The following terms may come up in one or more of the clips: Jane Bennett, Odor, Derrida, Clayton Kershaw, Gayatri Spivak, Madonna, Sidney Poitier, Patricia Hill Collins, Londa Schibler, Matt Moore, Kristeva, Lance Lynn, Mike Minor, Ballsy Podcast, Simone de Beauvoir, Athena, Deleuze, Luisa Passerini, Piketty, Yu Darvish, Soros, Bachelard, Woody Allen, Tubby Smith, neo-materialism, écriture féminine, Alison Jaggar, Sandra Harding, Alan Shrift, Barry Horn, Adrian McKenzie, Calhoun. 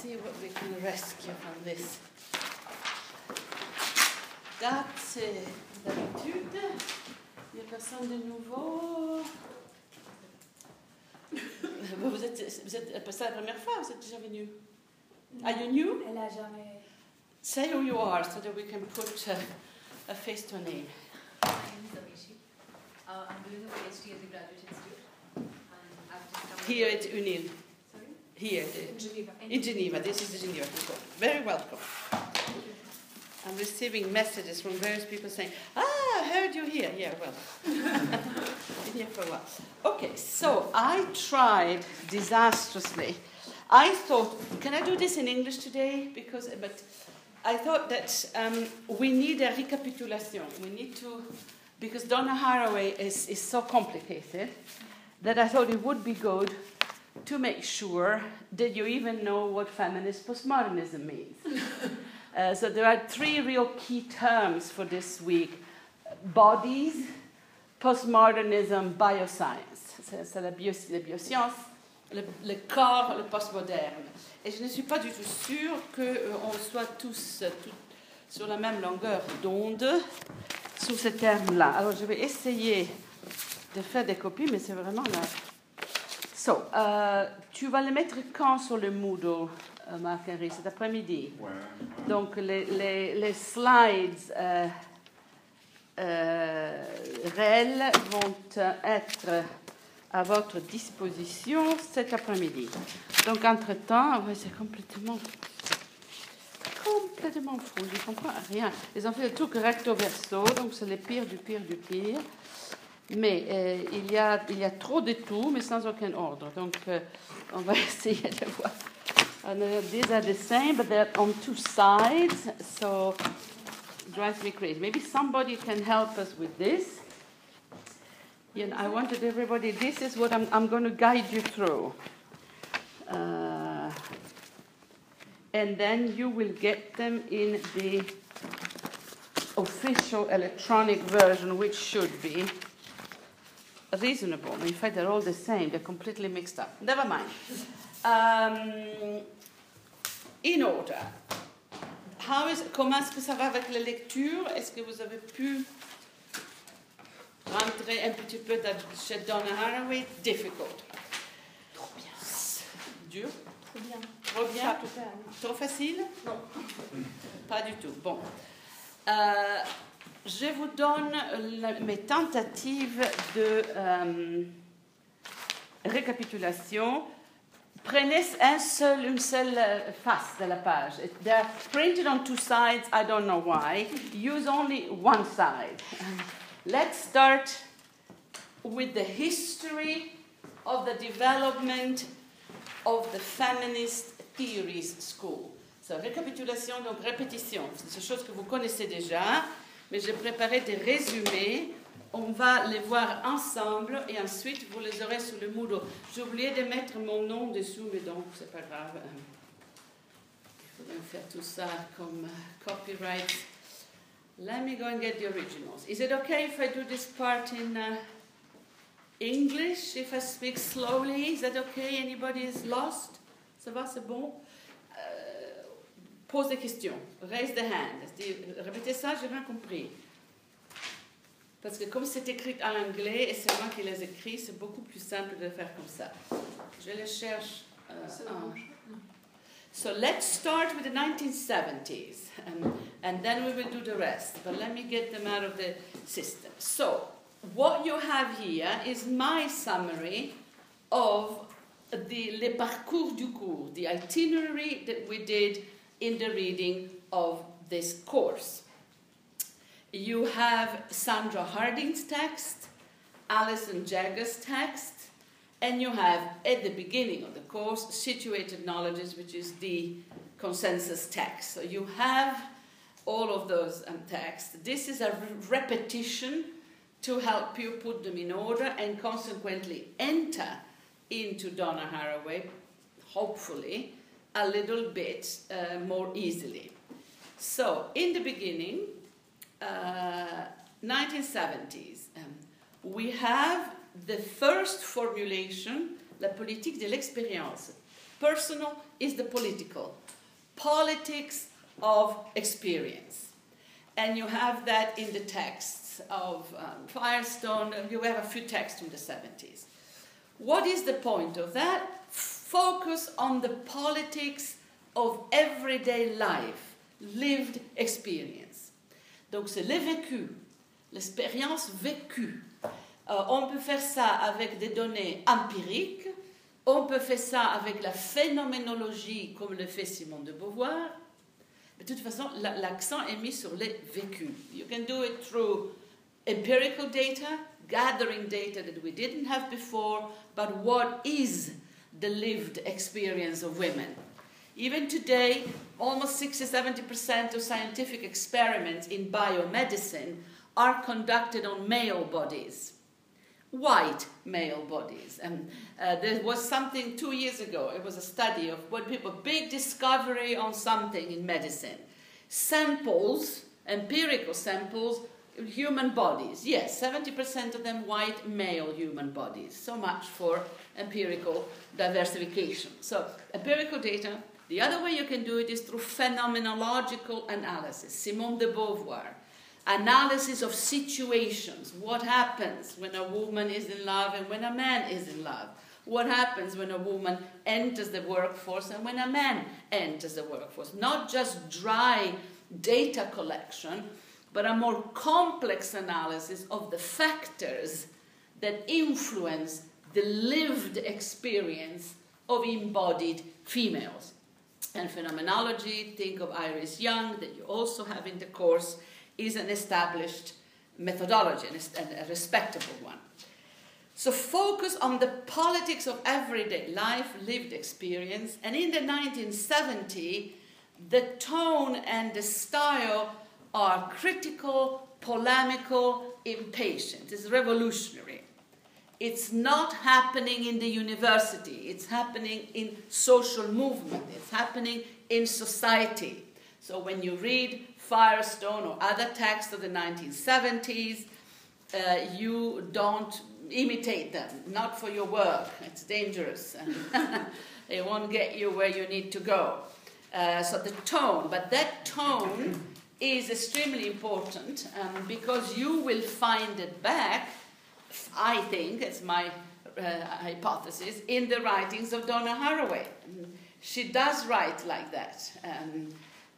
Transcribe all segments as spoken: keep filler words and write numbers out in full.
see what we can rescue from this. Date d'habitude, il n'y a personne de nouveau. Vous êtes, vous êtes, c'est la première fois, vous êtes déjà venu. Are you new? Elle a jamais. Say who you are so that we can put a, a face to a name. My name is Amishi. Uh, I'm doing a PhD at the Graduate Institute. And I've just come here at U N I L. Sorry? Here. In Geneva. In Geneva. This is Geneva. Very welcome. I'm receiving messages from various people saying, ah, I heard you here. Yeah, well, been here for a while. Okay, so I tried disastrously. I thought, can I do this in English today? Because, but I thought that um, we need a recapitulation. We need to, because Donna Haraway is, is so complicated that I thought it would be good to make sure that you even know what feminist postmodernism means. uh, so there are three real key terms for this week. Bodies, postmodernism, bioscience. C'est, c'est la, bio, la bioscience. Le, le corps, le postmoderne. Et je ne suis pas du tout sûre qu'on euh, soit tous euh, tout, sur la même longueur d'onde sur ces termes-là. Alors, je vais essayer de faire des copies, mais c'est vraiment là. So, euh, tu vas les mettre quand sur le Moodle, euh, Marc-Henri, cet après-midi? Ouais, ouais. Donc, les, les, les slides euh, euh, réels vont être à votre disposition cet après-midi. Donc, entre-temps, c'est complètement, complètement fou. Je ne comprends rien. Ils ont fait le truc recto verso, donc c'est le pire du pire du pire. Mais euh, il, y a, il y a trop de tout, mais sans aucun ordre. Donc, euh, on va essayer de voir. These are the same, but they're on two sides, so it drives me crazy. Maybe somebody can help us with this. You know, I wanted everybody, this is what I'm, I'm going to guide you through. Uh, and then you will get them in the official electronic version, which should be reasonable. In fact, they're all the same. They're completely mixed up. Never mind. Um, in order. How is, comment est-ce que ça va avec la lecture? Est-ce que vous avez pu rentrer un petit peu chez Donna Haraway? Difficult. Trop bien. Dur. Trop bien. Trop bien. Trop facile? Non. Pas du tout. Bon. Euh, je vous donne la, mes tentatives de euh, récapitulation. Prenez un seul, une seule face de la page. They're printed on two sides. I don't know why. Use only one side. Let's start with the history of the development of the feminist theories school. So, récapitulation, donc répétition. C'est des choses que vous connaissez déjà, mais j'ai préparé des résumés. On va les voir ensemble et ensuite vous les aurez sous le Moodle. J'ai oublié de mettre mon nom dessous, mais donc c'est pas grave. Il faut même faire tout ça comme copyright. Let me go and get the originals. Is it okay if I do this part in uh, English, if I speak slowly? Is that okay? Anybody is lost? Ça va, c'est bon? Uh, pose des questions. Raise the hand. Répétez ça, j'ai bien compris. Parce que comme c'est écrit en anglais, et c'est moi qui les écris, c'est beaucoup plus simple de faire comme ça. Je les cherche. Uh, So let's start with the nineteen seventies, and, and then we will do the rest. But let me get them out of the system. So what you have here is my summary of the Le Parcours du Cours, the itinerary that we did in the reading of this course. You have Sandra Harding's text, Alison Jaggar's text, and you have, at the beginning of the course, situated knowledges, which is the consensus text. So you have all of those um, texts. This is a re- repetition to help you put them in order and consequently enter into Donna Haraway, hopefully, a little bit uh, more easily. So, in the beginning, uh, nineteen seventies, um, we have the first formulation, la politique de l'expérience. Personal is the political, politics of experience. And you have that in the texts of um, Firestone. You have a few texts from the seventies. What is the point of that? Focus on the politics of everyday life, lived experience. Donc c'est le vécu, l'expérience vécue. Euh, on peut faire ça avec des données empiriques, on peut faire ça avec la phénoménologie comme le fait Simone de Beauvoir. Mais de toute façon, l'accent est mis sur les vécus. You can do it through empirical data, gathering data that we didn't have before, but what is the lived experience of women? Even today, almost sixty to seventy percent of scientific experiments in biomedicine are conducted on male bodies, white male bodies. And uh, there was something two years ago, it was a study of what people, big discovery on something in medicine. Samples, empirical samples, human bodies, yes, seventy percent of them white male human bodies. So much for empirical diversification. So empirical data. The other way you can do it is through phenomenological analysis. Simone de Beauvoir, analysis of situations. What happens when a woman is in love and when a man is in love? What happens when a woman enters the workforce and when a man enters the workforce? Not just dry data collection, but a more complex analysis of the factors that influence the lived experience of embodied females. And phenomenology, think of Iris Young, that you also have in the course, is an established methodology, and a respectable one. So focus on the politics of everyday life, lived experience, and in the nineteen seventies, the tone and the style are critical, polemical, impatient. It's revolutionary. It's not happening in the university. It's happening in social movement. It's happening in society. So when you read Firestone or other texts of the nineteen seventies, uh, you don't imitate them, not for your work. It's dangerous. It won't get you where you need to go. Uh, so the tone, but that tone is extremely important um, because you will find it back, I think, it's my uh, hypothesis, in the writings of Donna Haraway. She does write like that. Um,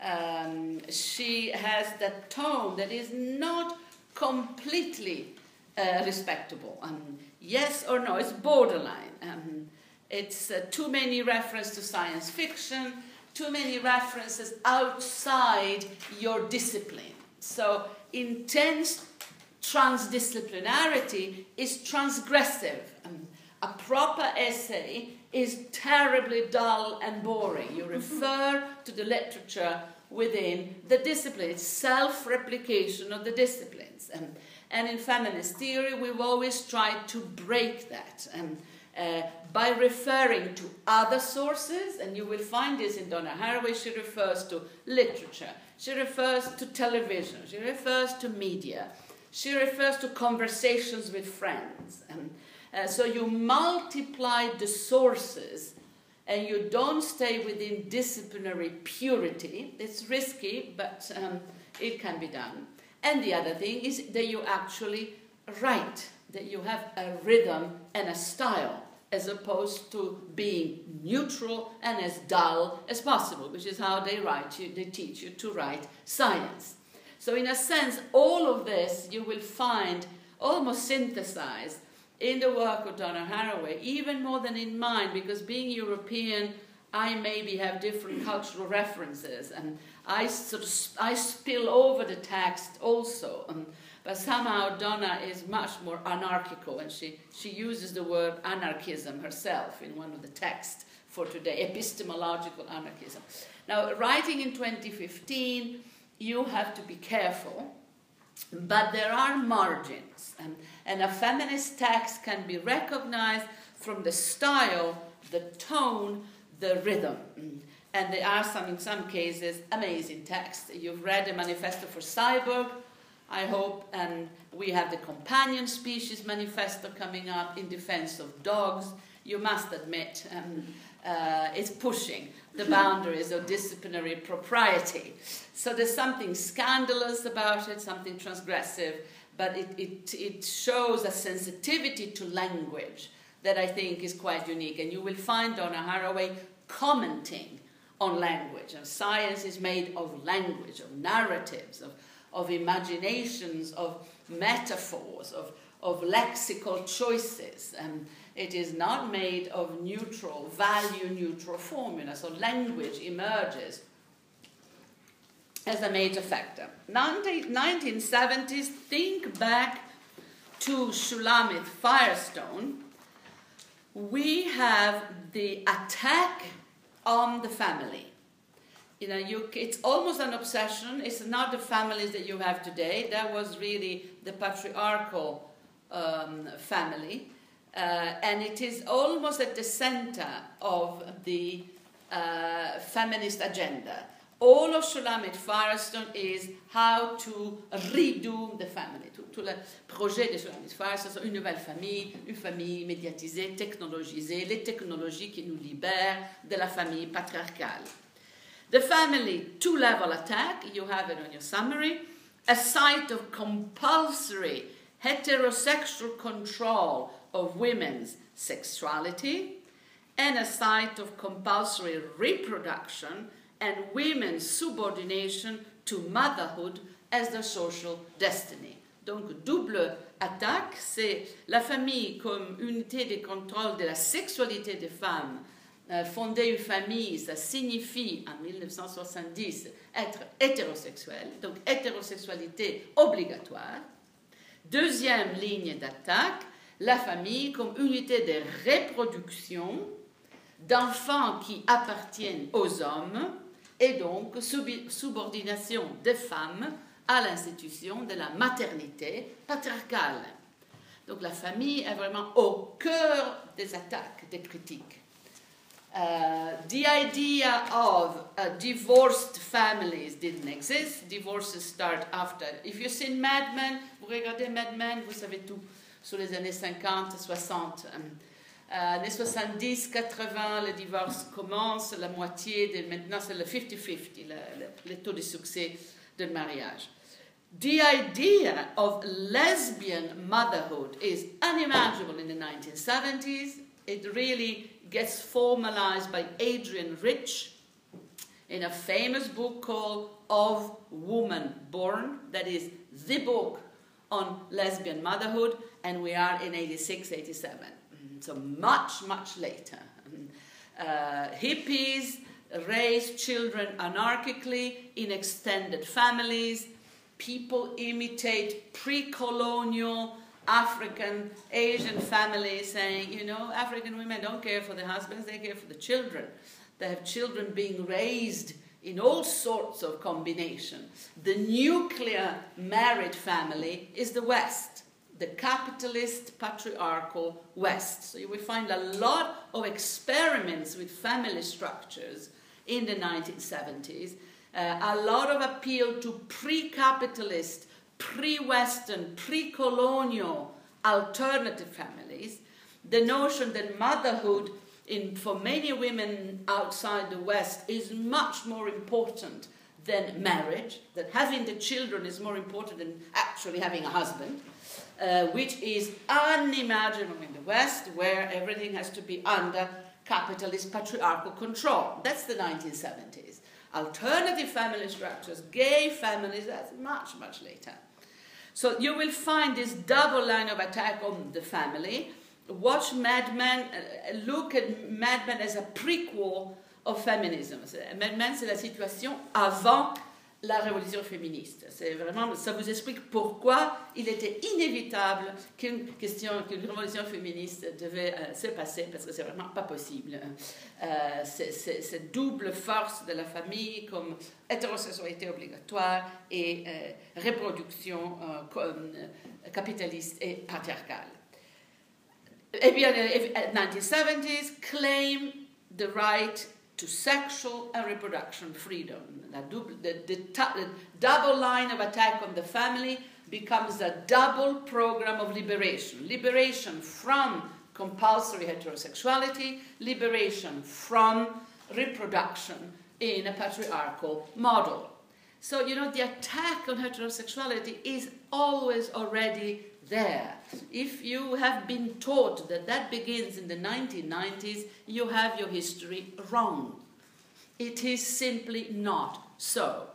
um, she has that tone that is not completely uh, respectable. Um, yes or no, it's borderline. Um, it's uh, too many references to science fiction, too many references outside your discipline. So intense transdisciplinarity is transgressive. Um, a proper essay is terribly dull and boring. You refer to the literature within the discipline. It's self-replication of the disciplines. Um, and in feminist theory, we've always tried to break that. Um, Uh, by referring to other sources, and you will find this in Donna Haraway, she refers to literature, she refers to television, she refers to media, she refers to conversations with friends. Um, uh, so you multiply the sources and you don't stay within disciplinary purity. It's risky, but um, it can be done. And the other thing is that you actually write, that you have a rhythm and a style, as opposed to being neutral and as dull as possible, which is how they write you, they teach you to write science. So in a sense, all of this you will find almost synthesized in the work of Donna Haraway, even more than in mine, because being European, I maybe have different cultural references, and I, sort of sp I spill over the text also. Um, But somehow Donna is much more anarchical, and she, she uses the word anarchism herself in one of the texts for today, epistemological anarchism. Now, writing in twenty fifteen, you have to be careful, but there are margins. And, and a feminist text can be recognized from the style, the tone, the rhythm. And there are some, in some cases, amazing texts. You've read the Manifesto for Cyborg, I hope, and we have the Companion Species Manifesto coming up in defense of dogs. you must admit, um, uh, is pushing the boundaries of disciplinary propriety. So there's something scandalous about it, something transgressive, but it, it, it shows a sensitivity to language that I think is quite unique. And you will find Donna Haraway commenting on language. And science is made of language, of narratives, of, of imaginations, of metaphors, of, of lexical choices. And it is not made of neutral, value-neutral formula. So language emerges as a major factor. nineteen seventies, think back to Shulamith Firestone. We have the attack on the family. You know, you, it's almost an obsession. It's not the families that you have today. That was really the patriarchal um, family. Uh, and it is almost at the center of the uh, feminist agenda. All of Shulamith Firestone is how to redo the family. Tout, tout le projet de Shulamith Firestone, c'est une nouvelle famille, une famille médiatisée, technologisée, les technologies qui nous libèrent de la famille patriarcale. The family, two-level attack, you have it on your summary, a site of compulsory heterosexual control of women's sexuality, and a site of compulsory reproduction and women's subordination to motherhood as their social destiny. Donc, double attaque, c'est la famille comme unité de contrôle de la sexualité des femmes. Euh, fonder une famille, ça signifie, en mille neuf cent soixante-dix, être hétérosexuel, donc hétérosexualité obligatoire. Deuxième ligne d'attaque, la famille comme unité de reproduction d'enfants qui appartiennent aux hommes, et donc subordination des femmes à l'institution de la maternité patriarcale. Donc la famille est vraiment au cœur des attaques, des critiques. Uh, the idea of uh, divorced families didn't exist. Divorces start after. If you've seen Mad Men, vous regardez Mad Men, vous savez tout sur les années cinquante, soixante. Uh, les soixante-dix, quatre-vingts, le divorce commence, la moitié, de, maintenant c'est le cinquante cinquante, le, le, le taux de succès de mariage. The idea of lesbian motherhood is unimaginable in the nineteen seventies. It really gets formalized by Adrian Rich in a famous book called Of Woman Born, that is the book on lesbian motherhood, and we are in eighty-six, eighty-seven. So much, much later. Uh, hippies raise children anarchically in extended families. People imitate pre-colonial African, Asian families saying, you know, African women don't care for their husbands, they care for the children. They have children being raised in all sorts of combination. The nuclear married family is the West. The capitalist, patriarchal West. So you will find a lot of experiments with family structures in the nineteen seventies. Uh, a lot of appeal to pre-capitalist, pre-Western, pre-colonial alternative families. The notion that motherhood in, for many women outside the West is much more important than marriage. That having the children is more important than actually having a husband. Uh, which is unimaginable in the West, where everything has to be under capitalist patriarchal control. That's the nineteen seventies. Alternative family structures, gay families, that's much, much later. So you will find this double line of attack on the family. Watch Mad Men, look at Mad Men as a prequel of feminism. Mad Men, c'est la situation avant la révolution féministe. C'est vraiment, ça vous explique pourquoi il était inévitable qu'une question, qu'une révolution féministe devait euh, se passer, parce que c'est vraiment pas possible. Euh, c'est, c'est, cette double force de la famille comme hétérosexualité obligatoire et euh, reproduction euh, comme, euh, capitaliste et patriarcale. Et bien, in the nineteen seventies, claim the right to sexual and reproduction freedom. The double, the, the, the double line of attack on the family becomes a double program of liberation. Liberation from compulsory heterosexuality, liberation from reproduction in a patriarchal model. So, you know, the attack on heterosexuality is always already there. If you have been taught that that begins in the nineteen nineties, you have your history wrong. It is simply not so.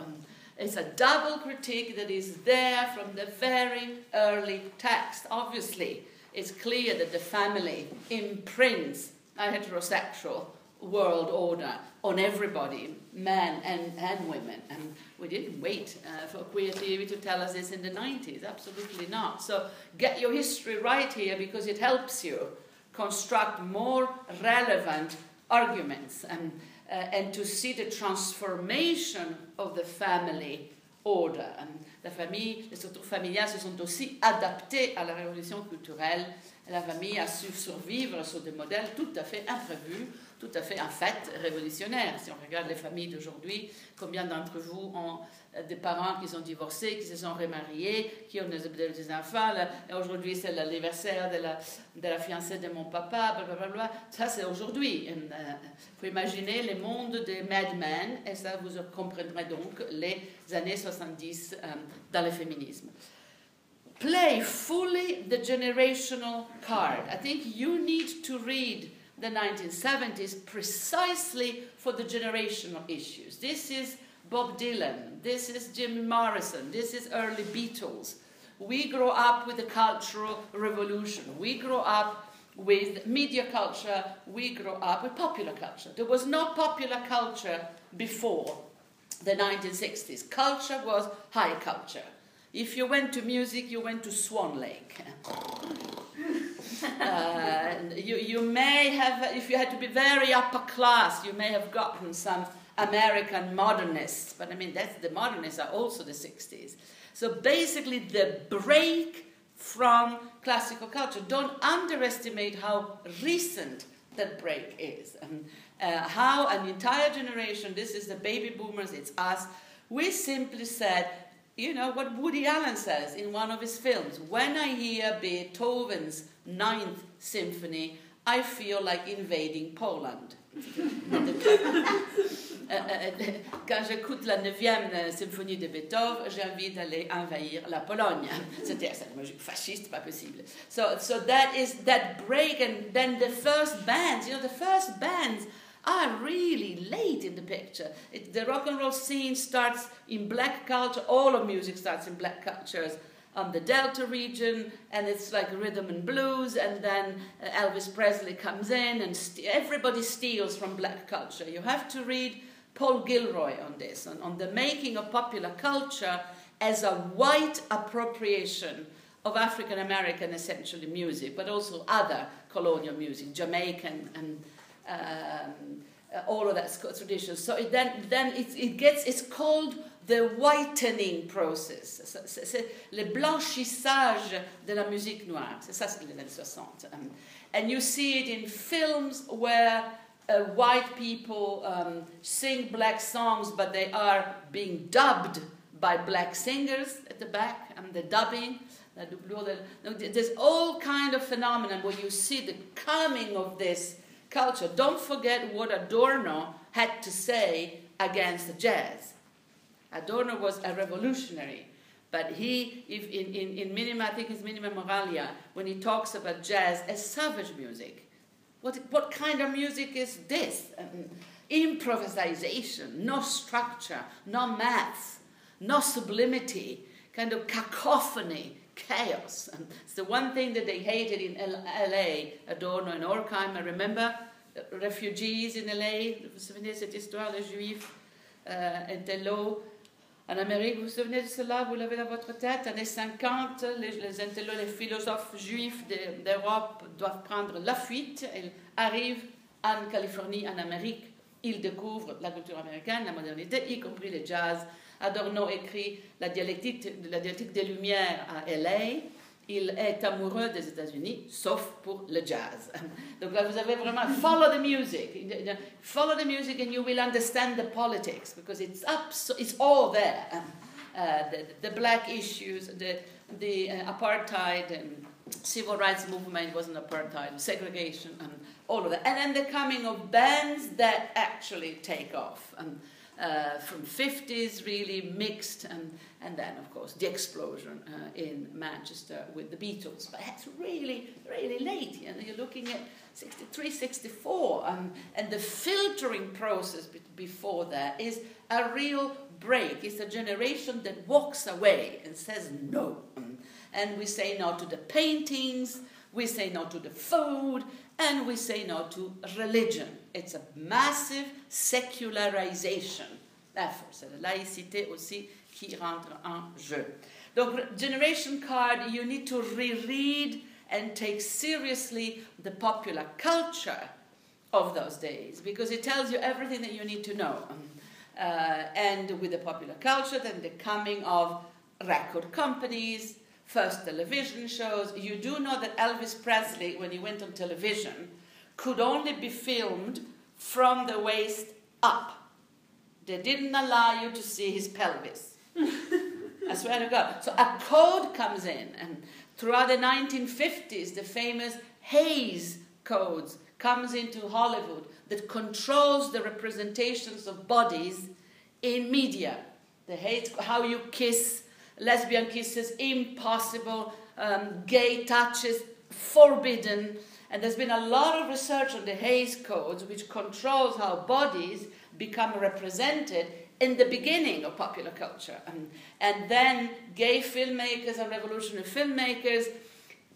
It's a double critique that is there from the very early text. Obviously, it's clear that the family imprints a heterosexual world order on everybody, men and, and women. And we didn't wait uh, for queer theory to tell us this in the nineties, absolutely not. So get your history right here, because it helps you construct more relevant arguments and, uh, and to see the transformation of the family order. And la famille, les structures familiales se sont aussi adaptées à la révolution culturelle. La famille a su survivre sur des modèles tout à fait imprévus, tout à fait, en fait, révolutionnaires. Si on regarde les familles d'aujourd'hui, combien d'entre vous ont des parents qui sont divorcés, qui se sont remariés, qui ont des, des enfants? Aujourd'hui, c'est l'anniversaire de la, de la fiancée de mon papa, blablabla. Ça, c'est aujourd'hui. Vous pouvez imaginer le monde des madmen, et ça, vous comprendrez donc les années soixante-dix euh, dans le féminisme. Play fully the generational card. I think you need to read the nineteen seventies precisely for the generational issues. This is Bob Dylan, this is Jim Morrison, this is early Beatles. We grow up with the Cultural Revolution, we grow up with media culture, we grow up with popular culture. There was no popular culture before the nineteen sixties. Culture was high culture. If you went to music, you went to Swan Lake. Uh, you, you may have, if you had to be very upper class, you may have gotten some American modernists. But I mean, that's, the modernists are also the sixties. So basically the break from classical culture. Don't underestimate how recent that break is. Um, uh, how an entire generation, this is the baby boomers, it's us, we simply said, you know, what Woody Allen says in one of his films, when I hear Beethoven's Ninth Symphony, I feel like invading Poland. Quand j'écoute la neuvième symphonie de Beethoven, j'ai envie d'aller envahir la Pologne. C'était une logique fasciste, pas possible. So, so that is that break, and then the first bands, you know, the first bands are really late in the picture. It, the rock and roll scene starts in black culture, all of music starts in black cultures on the Delta region, and it's like rhythm and blues, and then Elvis Presley comes in, and st everybody steals from black culture. You have to read Paul Gilroy on this, on, on the making of popular culture as a white appropriation of African-American, essentially, music, but also other colonial music, Jamaican and Um, uh, all of that tradition. So it then, then it, it gets, it's called the whitening process. C'est le blanchissage de la musique noire. C'est ça, c'est les années soixante. Um, and you see it in films where uh, white people um, sing black songs, but they are being dubbed by black singers at the back, and the dubbing. There's all kind of phenomena where you see the coming of this culture. Don't forget what Adorno had to say against the jazz. Adorno was a revolutionary, but he, if in, in, in Minima, I think it's Minima Moralia, when he talks about jazz as savage music. What, what kind of music is this? Um, improvisation, no structure, no maths, no sublimity, kind of cacophony, chaos. And it's the one thing that they hated in L A, Adorno and Horkheim. I remember refugees in L A, vous vous souvenez de cette histoire, les Juifs euh, étaient low. En Amérique, vous vous souvenez de cela, vous l'avez dans votre tête, années cinquante, les, les intellos, les philosophes juifs d'Europe doivent prendre la fuite, ils arrivent en Californie, en Amérique, ils découvrent la culture américaine, la modernité, y compris le jazz. Adorno écrit la dialectique, la dialectique des Lumières à L A. Il est amoureux des États-Unis, sauf pour le jazz. Donc là, vous avez vraiment follow the music, follow the music, and you will understand the politics because it's up, it's all there. Uh, the, the black issues, the the apartheid, and civil rights movement was an apartheid, segregation, and all of that. And then the coming of bands that actually take off, and uh, from fifties really mixed, and, and then, of course, the explosion uh, in Manchester with the Beatles. But that's really, really late, and you're looking at sixty-three, sixty-four, um, and the filtering process before that is a real break. It's a generation that walks away and says no. And we say no to the paintings, we say no to the food, and we say no to religion. It's a massive sécularisation effort. C'est la laïcité aussi qui rentre en jeu. Donc, Generation Card, you need to reread and take seriously the popular culture of those days, because it tells you everything that you need to know. Uh, and with the popular culture, then the coming of record companies, first television shows. You do know that Elvis Presley, when he went on television, could only be filmed from the waist up. They didn't allow you to see his pelvis. I swear to God. So a code comes in, and throughout the nineteen fifties, the famous Hays Codes comes into Hollywood that controls the representations of bodies in media. The Hays, how you kiss, lesbian kisses, impossible, um, gay touches, forbidden. And there's been a lot of research on the Hays Codes, which controls how bodies become represented in the beginning of popular culture. And, and then gay filmmakers and revolutionary filmmakers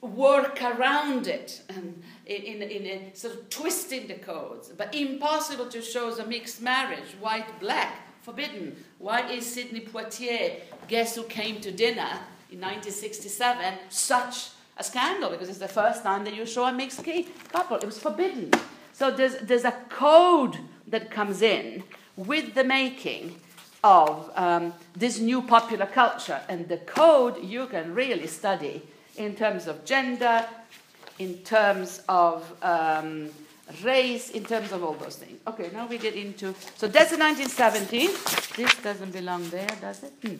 work around it, and in, in, in sort of twisting the codes. But impossible to show a mixed marriage, white, black, forbidden. Why is Sidney Poitier, Guess Who Came to Dinner in nineteen sixty-seven, such a scandal? Because it's the first time that you show a mixed couple. It was forbidden. So there's, there's a code that comes in with the making of um, this new popular culture. And the code you can really study in terms of gender, in terms of um, race, in terms of all those things. Okay, now we get into... So that's the nineteen seventies. This doesn't belong there, does it? Hmm.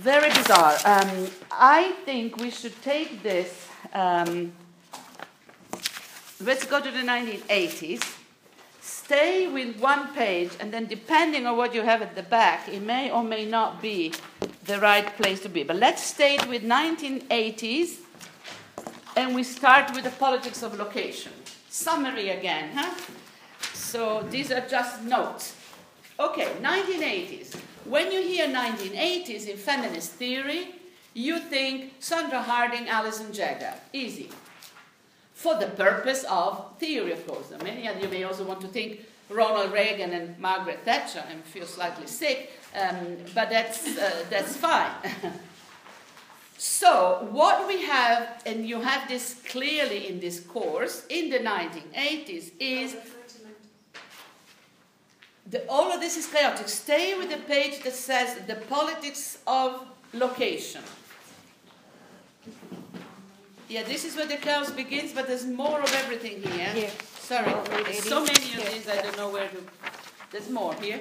Very bizarre. Um, I think we should take this... Um, let's go to the nineteen eighties. Stay with one page, and then depending on what you have at the back, it may or may not be the right place to be. But let's stay with nineteen eighties, and we start with the politics of location. Summary again, huh? So these are just notes. Okay, nineteen eighties. When you hear nineteen eighties in feminist theory, you think Sandra Harding, Alison Jaggar. Easy. For the purpose of theory, of course. Now, many of you may also want to think Ronald Reagan and Margaret Thatcher and feel slightly sick, um, but that's, uh, that's fine. So what we have, and you have this clearly in this course, in the nineteen eighties, is the, all of this is chaotic. Stay with the page that says the politics of location. Yeah, this is where the chaos begins, but there's more of everything here. Yeah. Sorry, there's so many of these, I don't know where to... There's more here.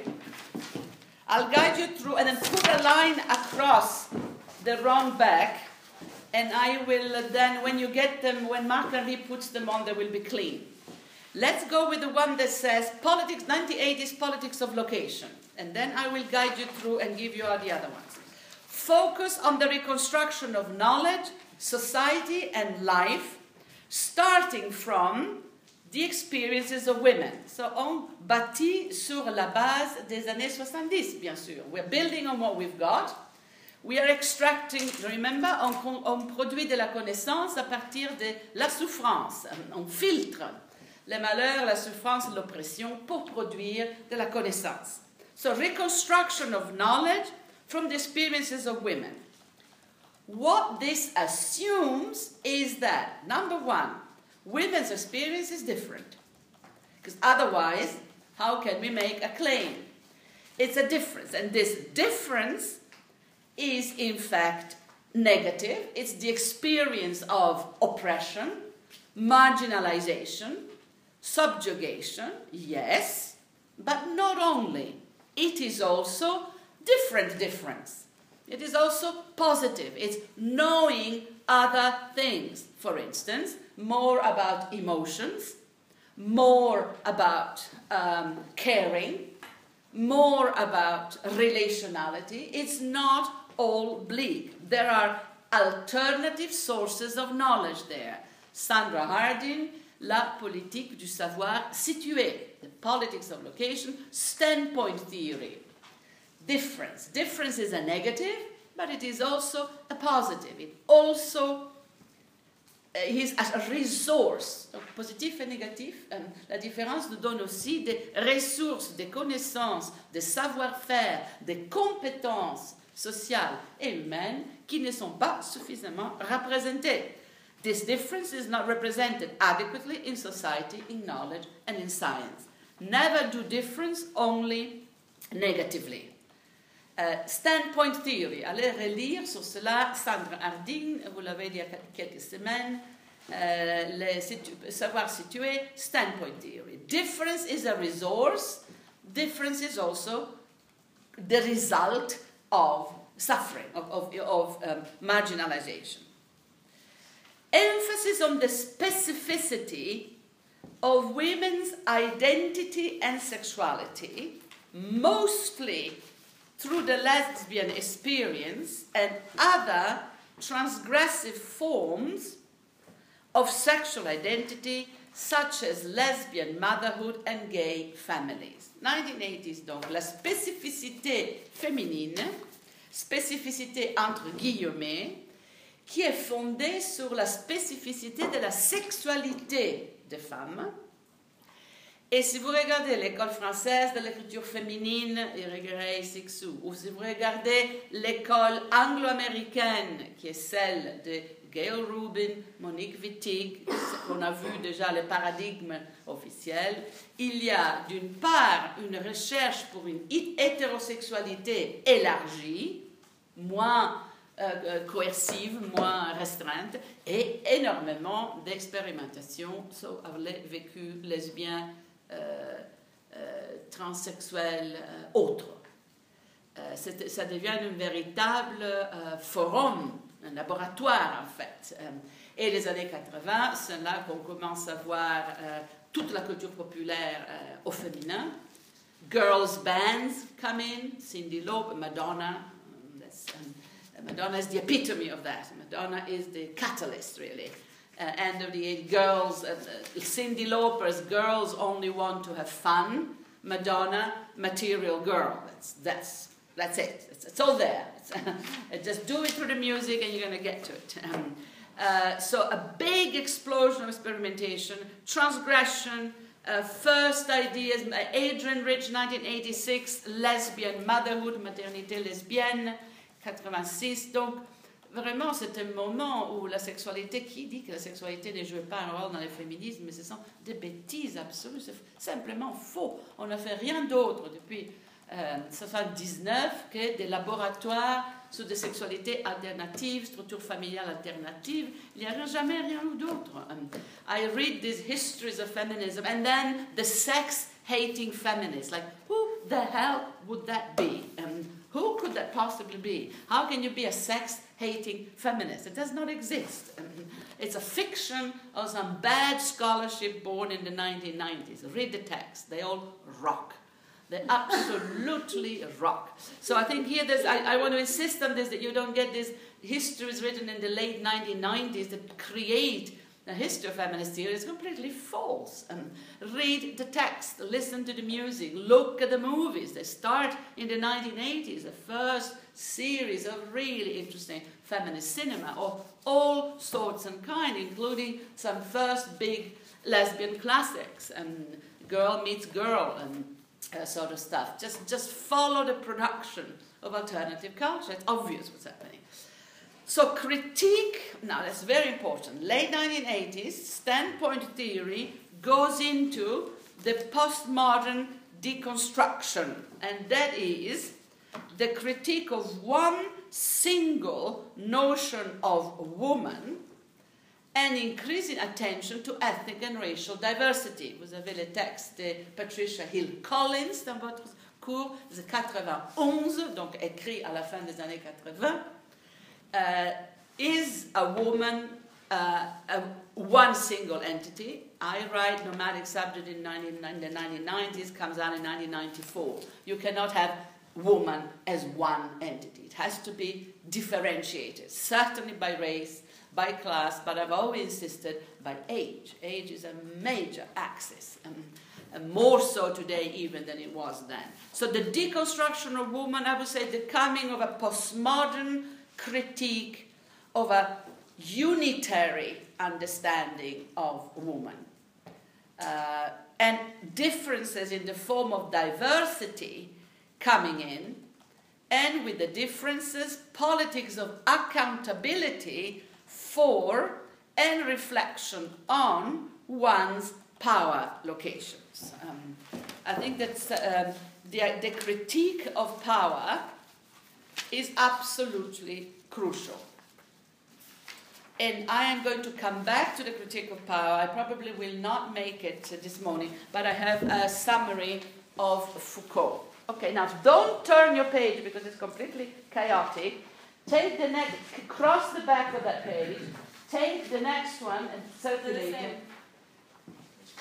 I'll guide you through, and then put a line across the wrong back, and I will then, when you get them, when Marc-Henri puts them on, they will be clean. Let's go with the one that says politics, nineteen eighties, politics of location, and then I will guide you through and give you all the other ones. Focus on the reconstruction of knowledge, society, and life, starting from the experiences of women. So on bâtit sur la base des années soixante-dix, bien sûr. We're building on what we've got. We are extracting, remember, on, on produit de la connaissance à partir de la souffrance. On filtre les malheurs, la souffrance, l'oppression pour produire de la connaissance. So, reconstruction of knowledge from the experiences of women. What this assumes is that, number one, women's experience is different. Because otherwise, how can we make a claim? It's a difference, and this difference is in fact negative. It's the experience of oppression, marginalization, subjugation, yes, but not only. It is also different difference. It is also positive. It's knowing other things. For instance, more about emotions, more about um, caring, more about relationality. It's not all bleak. There are alternative sources of knowledge there. Sandra Harding, La politique du savoir situé, The Politics of Location, standpoint theory. Difference. Difference is a negative, but it is also a positive. It also is a resource. Donc, positif et négatif, la différence nous donne aussi des ressources, des connaissances, des savoir-faire, des compétences sociales et humaines qui ne sont pas suffisamment représentées. This difference is not represented adequately in society, in knowledge, and in science. Never do difference, only negatively. Uh, standpoint theory. Allez relire sur cela Sandra Harding, vous l'avez dit il y a quelques semaines, uh, le situ savoir situé, standpoint theory. Difference is a resource. Difference is also the result of suffering, of, of, of um, marginalization. Emphasis on the specificity of women's identity and sexuality, mostly through the lesbian experience and other transgressive forms of sexual identity, such as lesbian motherhood and gay families. nineteen eighties, donc, la spécificité féminine, spécificité entre guillemets, qui est fondée sur la spécificité de la sexualité des femmes. Et si vous regardez l'école française de l'écriture féminine, Hegel, Cixous, ou si vous regardez l'école anglo-américaine, qui est celle de Gail Rubin, Monique Wittig, on a vu déjà le paradigme officiel, il y a d'une part une recherche pour une hétérosexualité élargie, moins coercive, moins restreinte, et énormément d'expérimentations sur les vécus lesbiens, euh, euh, transsexuels, euh, autres. Euh, ça devient un véritable euh, forum, un laboratoire en fait. Et les années quatre-vingts, c'est là qu'on commence à voir euh, toute la culture populaire euh, au féminin. Girls' bands come in, Cyndi Lauper, Madonna, um, Madonna is the epitome of that. Madonna is the catalyst, really. Uh, end of the eight girls, uh, uh, Cyndi Lauper's girls only want to have fun. Madonna, material girl. That's, that's, that's it. It's, it's all there. It's, just do it through the music and you're going to get to it. Um, uh, so a big explosion of experimentation, transgression, uh, first ideas, Adrian Rich, nineteen eighty-six, lesbian motherhood, maternité lesbienne, quatre-vingt-six, donc vraiment c'est un moment où la sexualité, qui dit que la sexualité ne joue pas un rôle dans le féminisme, mais ce sont des bêtises absolues, c'est simplement faux. On n'a fait rien d'autre depuis mille neuf cent soixante-dix-neuf que des laboratoires sur des sexualités alternatives, structures familiales alternatives. Il n'y a jamais rien d'autre. Um, I read these histories of feminism and then the sex-hating feminists, like who the hell would that be? Um, Who could that possibly be? How can you be a sex-hating feminist? It does not exist. It's a fiction of some bad scholarship born in the nineteen nineties. Read the text. They all rock. They absolutely rock. So I think here, there's, I, I want to insist on this, that you don't get these histories written in the late nineteen nineties that create the history of feminist theory. It's completely false. Um, read the text, listen to the music, look at the movies. They start in the nineteen eighties, the first series of really interesting feminist cinema of all sorts and kind, including some first big lesbian classics and girl meets girl and uh, sort of stuff. Just, just follow the production of alternative culture. It's obvious what's happening. So critique, now that's very important, late nineteen eighties, standpoint theory goes into the postmodern deconstruction, and that is the critique of one single notion of woman and increasing attention to ethnic and racial diversity. Vous avez le texte de Patricia Hill Collins dans votre cours de quatre-vingt-onze, donc écrit à la fin des années quatre-vingts. Uh, Is a woman uh, a, one single entity? I write Nomadic Subject in, nineteen, in the nineteen nineties, comes out in nineteen ninety-four. You cannot have woman as one entity. It has to be differentiated, certainly by race, by class, but I've always insisted by age. Age is a major axis, um, and more so today even than it was then. So the deconstruction of woman, I would say the coming of a postmodern critique of a unitary understanding of woman. Uh, and differences in the form of diversity coming in, and with the differences, politics of accountability for and reflection on one's power locations. Um, I think that's uh, the, the critique of power is absolutely crucial. And I am going to come back to the critique of power. I probably will not make it this morning, but I have a summary of Foucault. Okay, now don't turn your page because it's completely chaotic. Take the next, cross the back of that page, take the next one and circulate it.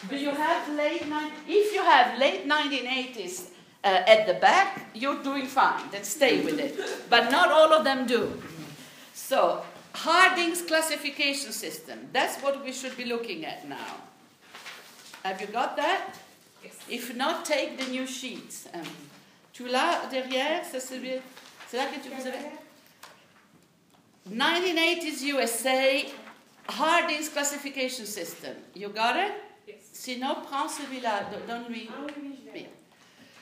Do you have late nineties? If you have late nineteen eighties uh, at the back, you're doing fine. Then stay with it. But not all of them do. So, Harding's classification system. That's what we should be looking at now. Have you got that? Yes. If not, take the new sheets. Um, tu l'as derrière? C'est là que tu vous avais? nineteen eighties U S A, Harding's classification system. You got it? Yes. Sinon, prends celui-là. Donne-lui. Ah, oui, oui.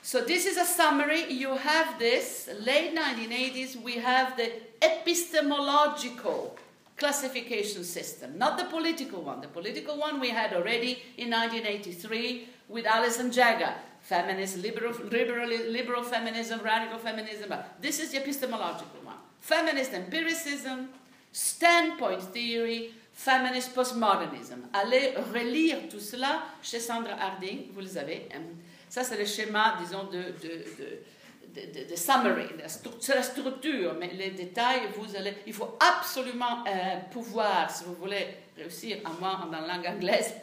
So this is a summary. You have this. Late nineteen eighties, we have the epistemological classification system, not the political one. The political one we had already in nineteen eighty-three with Alison Jaggar, feminist, liberal, liberal, liberal feminism, radical feminism. This is the epistemological one. Feminist empiricism, standpoint theory, feminist postmodernism. Allez relire tout cela chez Sandra Harding, vous les avez. Ça, c'est le schéma, disons, de... de, de De, de, de summary, c'est la structure, mais les détails, vous allez, il faut absolument euh, pouvoir, si vous voulez réussir, à moi, dans la langue anglaise,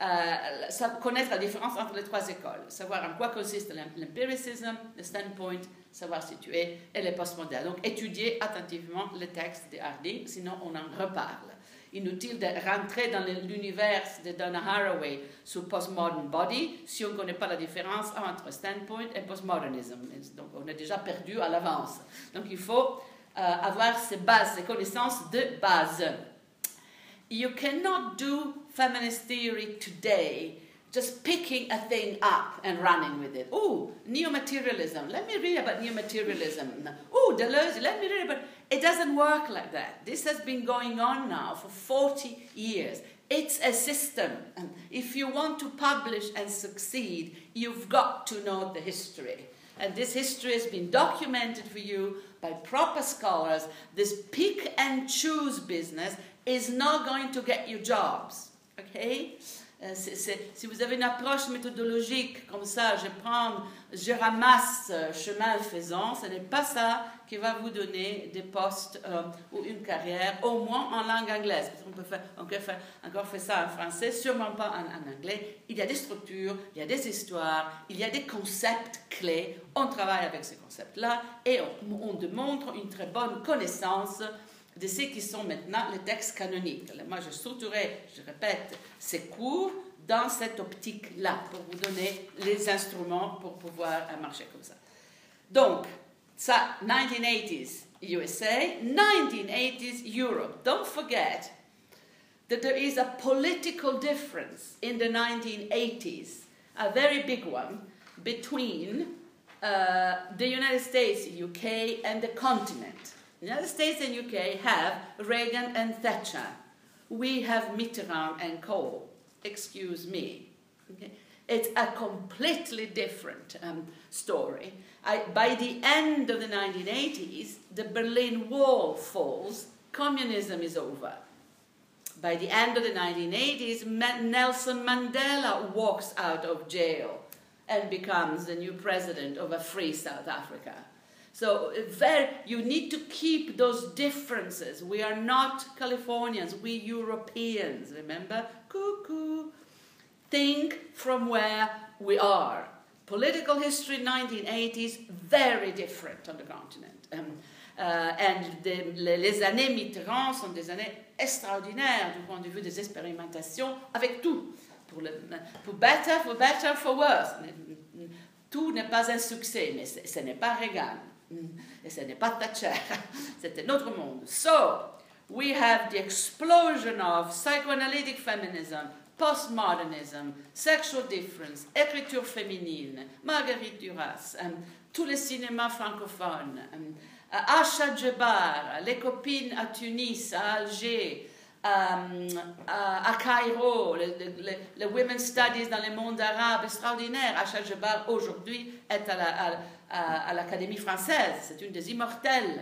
euh, connaître la différence entre les trois écoles, savoir en quoi consiste l'empiricisme, le standpoint, savoir situer, et les postmodernes. Donc, étudier attentivement les textes de Harding, sinon on en reparle. Inutile de rentrer dans l'univers de Donna Haraway sur Postmodern Body si on ne connaît pas la différence entre standpoint et postmodernism. Donc on est déjà perdu à l'avance. Donc il faut euh, avoir ces bases, ces connaissances de base. You cannot do feminist theory today just picking a thing up and running with it. Oh, neo-materialism. Let me read about neo-materialism. Oh, Deleuze. Let me read about... It doesn't work like that. This has been going on now for forty years. It's a system. And if you want to publish and succeed, you've got to know the history. And this history has been documented for you by proper scholars. This pick and choose business is not going to get you jobs. Okay? Euh, c'est, c'est, si vous avez une approche méthodologique comme ça, je prends, je ramasse chemin faisant, ce n'est pas ça qui va vous donner des postes euh, ou une carrière, au moins en langue anglaise. Parce qu'on peut faire, on peut faire, encore faire ça en français, sûrement pas en, en anglais. Il y a des structures, il y a des histoires, il y a des concepts clés. On travaille avec ces concepts-là et on, on démontre une très bonne connaissance de ce qui sont maintenant les textes canoniques. Alors moi, je structurais, je répète, ces cours dans cette optique-là, pour vous donner les instruments pour pouvoir marcher comme ça. Donc, ça, nineteen eighties U S A, nineteen eighties Europe. Don't forget that there is a political difference in the nineteen eighties, a very big one, between uh, the United States, U K, and the continent. The United States and U K have Reagan and Thatcher. We have Mitterrand and Cole. Excuse me. Okay. It's a completely different um, story. I, by the end of the nineteen eighties, the Berlin Wall falls. Communism is over. By the end of the nineteen eighties, Nelson Mandela walks out of jail and becomes the new president of a free South Africa. So there, you need to keep those differences. We are not Californians, we Europeans, remember? Cuckoo. Think from where we are. Political history, nineteen eighties, very different on the continent. Um, uh, and the, les années Mitterrand sont des années extraordinaires du point de vue des expérimentations, avec tout. Pour, le, pour better, for better, for worse. Tout n'est pas un succès, mais ce, ce n'est pas Reagan. Et ce n'est pas Thatcher. C'est un autre monde. So, we have the explosion of psychoanalytic feminism, postmodernism, sexual difference, écriture féminine, Marguerite Duras, um, tous les cinémas francophones, um, uh, Assia Djebar, les copines à Tunis, à Alger, um, à, à Cairo, les le, le, le women's studies dans le monde arabe, extraordinaire. Assia Djebar aujourd'hui est à la... À, à l'Académie française, c'est une des immortelles.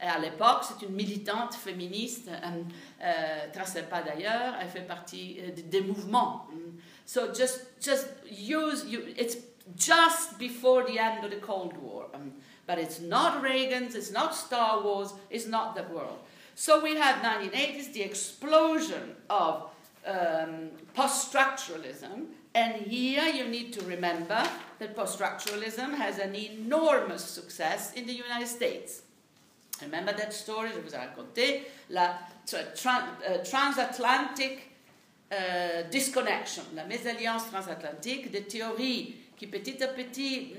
À l'époque, c'est une militante féministe, euh, très sympa d'ailleurs, elle fait partie des mouvements. So just, just use, you, it's just before the end of the Cold War. But it's not Reagan's, it's not Star Wars, it's not the world. So we had nineteen eighties, the explosion of um, post-structuralism. And here you need to remember that post-structuralism has an enormous success in the United States. Remember that story, je vous ai raconté, la tra trans uh, transatlantic uh, disconnection, la mésalliance transatlantique, des théories qui petit à petit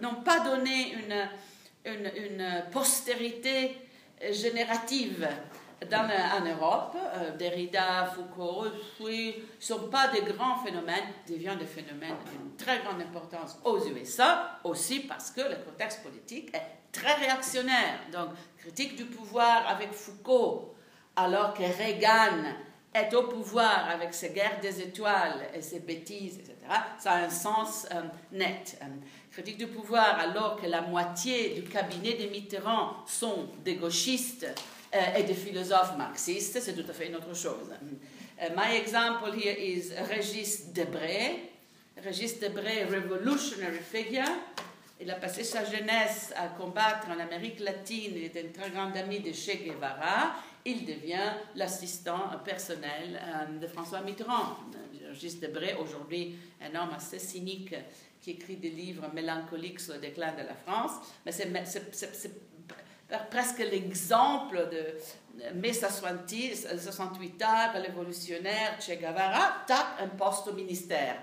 n'ont pas donné une, une, une postérité générative. Dans, en Europe, euh, Derrida, Foucault, oui, ne sont pas des grands phénomènes, deviennent des phénomènes d'une très grande importance aux U S A, aussi parce que le contexte politique est très réactionnaire. Donc, critique du pouvoir avec Foucault, alors que Reagan est au pouvoir avec ses guerres des étoiles et ses bêtises, et cetera, ça a un sens euh, net. Critique du pouvoir, alors que la moitié du cabinet de Mitterrand sont des gauchistes, et des philosophes marxistes, c'est tout à fait une autre chose. Uh, my example here is Régis Debray. Régis Debray, revolutionary figure. Il a passé sa jeunesse à combattre en Amérique latine. Il est un très grand ami de Che Guevara. Il devient l'assistant personnel um, de François Mitterrand. Régis Debray, aujourd'hui, un homme assez cynique qui écrit des livres mélancoliques sur le déclin de la France. Mais c'est... presque l'exemple de mai soixante-huit ans, révolutionnaire, Che Guevara, tape un poste au ministère.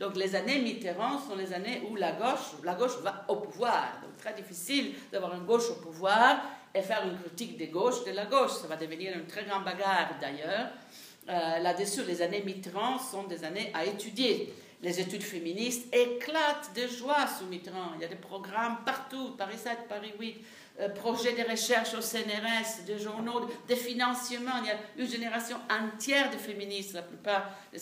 Donc les années Mitterrand sont les années où la gauche, la gauche va au pouvoir. Donc très difficile d'avoir une gauche au pouvoir et faire une critique des gauches de la gauche. Ça va devenir une très grande bagarre d'ailleurs. Euh, là-dessus, les années Mitterrand sont des années à étudier. Les études féministes éclatent de joie sous Mitterrand. Il y a des programmes partout, Paris sept, Paris huit, euh, projets de recherche au C N R S, des journaux, des financements. Il y a une génération entière de féministes, la plupart euh,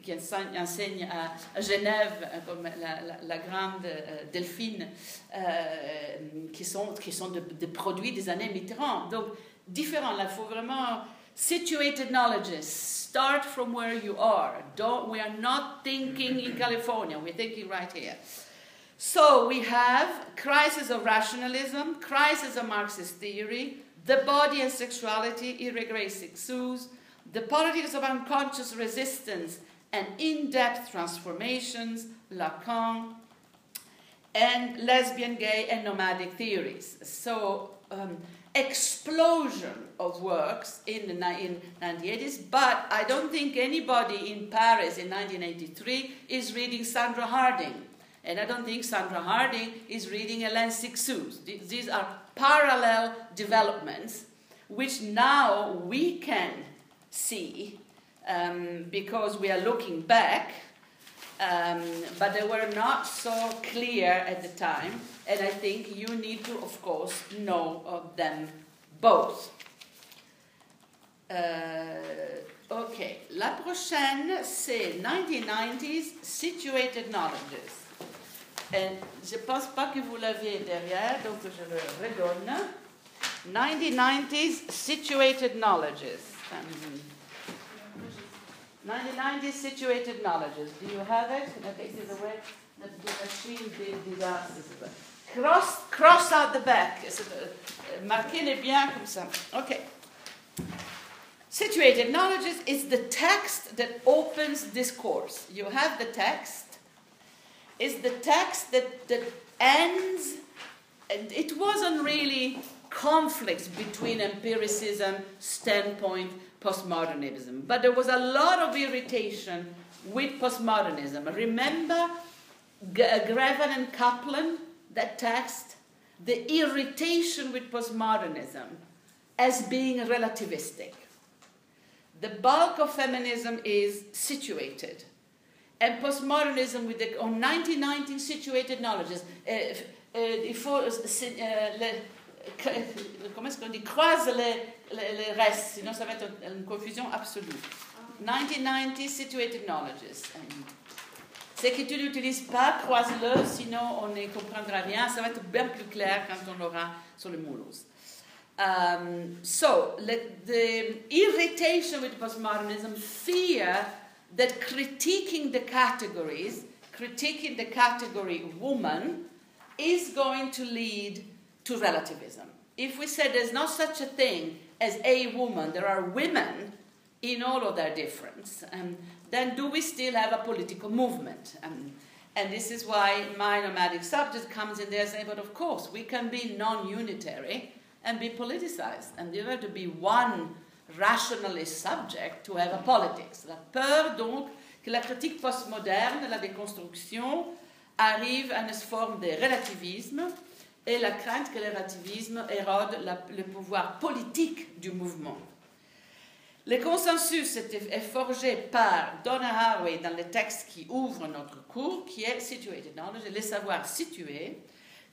qui enseignent, enseignent à Genève, comme la, la, la grande euh, Delphine, euh, qui sont, qui sont des de produits des années Mitterrand. Donc, différent, là, il faut vraiment... Situated knowledges, start from where you are. Don't, we are not thinking in California, we're thinking right here. So we have crisis of rationalism, crisis of Marxist theory, the body and sexuality, Irigaray, Cixous, the politics of unconscious resistance and in-depth transformations, Lacan, and lesbian, gay, and nomadic theories. So, um, explosion of works in the nineteen eighties, but I don't think anybody in Paris in nineteen eighty-three is reading Sandra Harding, and I don't think Sandra Harding is reading Hélène Cixous. These are parallel developments which now we can see um, because we are looking back, um, but they were not so clear at the time. And I think you need to, of course, know of them both. Uh, OK. La prochaine, c'est nineteen nineties, Situated Knowledges. Et je ne pense pas que vous l'aviez derrière, donc je le redonne. nineteen nineties, Situated Knowledges. Um, nineteen nineties, Situated Knowledges. Do you have it? Okay, this is the way that the machine did disasters. cross, cross out the back. Marquez-les bien comme ça. OK. Situated knowledge is the text that opens discourse. You have the text. It's the text that, that ends. And it wasn't really conflicts between empiricism, standpoint, postmodernism. But there was a lot of irritation with postmodernism. Remember G- Greven and Kaplan, that text? The irritation with postmodernism as being relativistic. The bulk of feminism is situated. And postmodernism with the, on nineteen nineteen situated knowledges. Uh, Euh, il faut, euh, euh, le, euh, comment est-ce qu'on dit, croise les, les, les restes, sinon ça va être une confusion absolue. nineteen ninety situated knowledges. C'est que tu l'utilises pas, croise-le, sinon on ne comprendra rien, ça va être bien plus clair quand on l'aura sur le moulouse. Um, so, le, the irritation with postmodernism, fear that critiquing the categories, critiquing the category woman, is going to lead to relativism. If we say there's no such a thing as a woman, there are women in all of their difference, um, then do we still have a political movement? Um, and this is why my nomadic subject comes in there saying, but of course, we can be non-unitary and be politicized. And you have to be one rationalist subject to have a politics. La peur, donc, que la critique postmoderne, la déconstruction, arrive à une forme de relativisme et la crainte que le relativisme érode la, le pouvoir politique du mouvement. Le consensus est forgé par Donna Haraway dans le texte qui ouvre notre cours, qui est Situated Knowledge, les savoirs situés,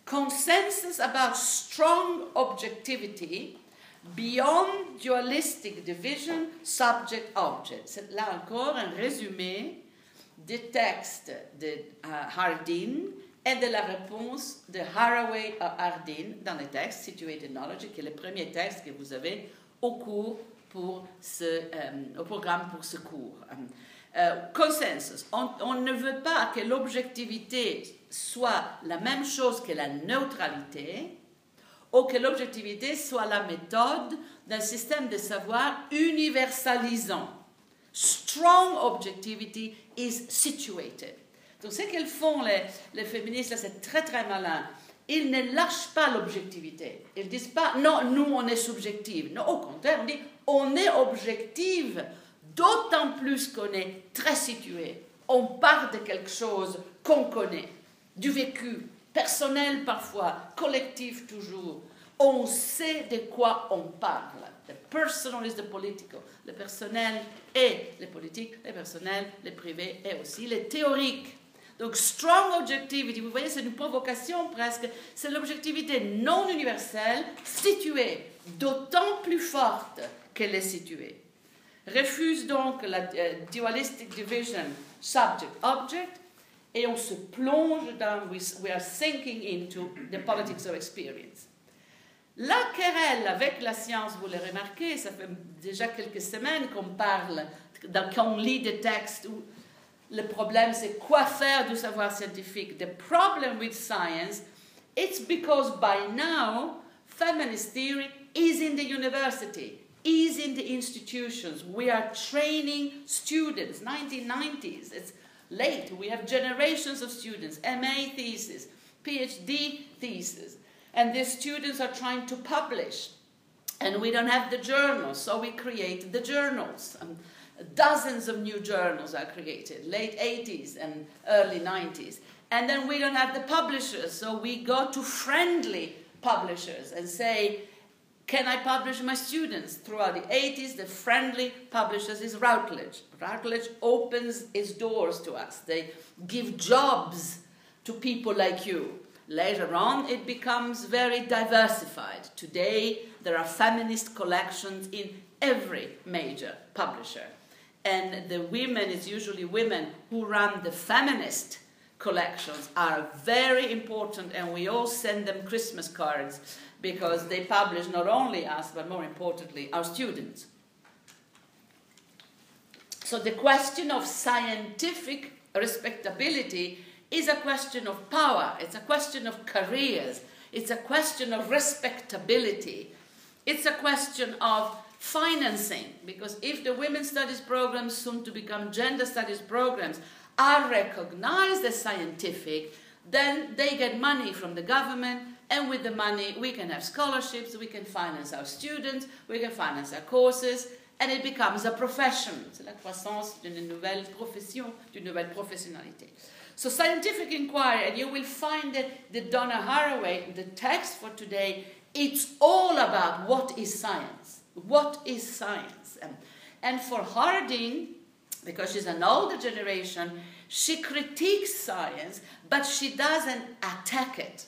consensus about strong objectivity beyond dualistic division subject-object. C'est là encore un résumé des textes de uh, Harding et de la réponse de Haraway à Harding dans le texte Situated Knowledge, qui est le premier texte que vous avez au cours pour ce, um, au programme pour ce cours. Um, uh, consensus. On, on ne veut pas que l'objectivité soit la même chose que la neutralité ou que l'objectivité soit la méthode d'un système de savoir universalisant. Strong objectivity is situated. Donc, ce qu'elles font, les, les féministes, là, c'est très, très malin. Ils ne lâchent pas l'objectivité. Ils ne disent pas, non, nous, on est subjectifs. Non, au contraire, on dit, on est objectifs, d'autant plus qu'on est très situé. On part de quelque chose qu'on connaît, du vécu, personnel parfois, collectif toujours. On sait de quoi on parle. The personal is the political. Le personnel et le politique, le personnel, le privé et aussi le théorique. Donc, strong objectivity, vous voyez, c'est une provocation presque. C'est l'objectivité non universelle, située, d'autant plus forte qu'elle est située. Refuse donc la euh, dualistic division subject-object et on se plonge dans, we, we are sinking into the politics of experience. La querelle avec la science, vous le remarquez, ça fait déjà quelques semaines qu'on parle, qu'on lit des textes où le problème c'est quoi faire du savoir scientifique. The problem with science, it's because by now, feminist theory is in the university, is in the institutions. We are training students, nineteen nineties, it's late. We have generations of students, M A thesis, P H D thesis. And the students are trying to publish, and we don't have the journals, so we create the journals. Um, dozens of new journals are created, late eighties and early nineties. And then we don't have the publishers, so we go to friendly publishers and say, can I publish my students? Throughout the eighties, the friendly publishers is Routledge. Routledge opens its doors to us. They give jobs to people like you. Later on, it becomes very diversified. Today, there are feminist collections in every major publisher. And the women, it's usually women who run the feminist collections, are very important, and we all send them Christmas cards because they publish not only us, but more importantly, our students. So the question of scientific respectability is a question of power, it's a question of careers, it's a question of respectability, it's a question of financing, because if the women's studies programs, soon to become gender studies programs, are recognized as scientific, then they get money from the government, and with the money we can have scholarships, we can finance our students, we can finance our courses, and it becomes a profession. C'est la croissance d'une nouvelle profession, d'une nouvelle professionnalité. So scientific inquiry, and you will find that the Donna Haraway, the text for today, it's all about what is science. What is science? And, and for Harding, because she's an older generation, she critiques science, but she doesn't attack it.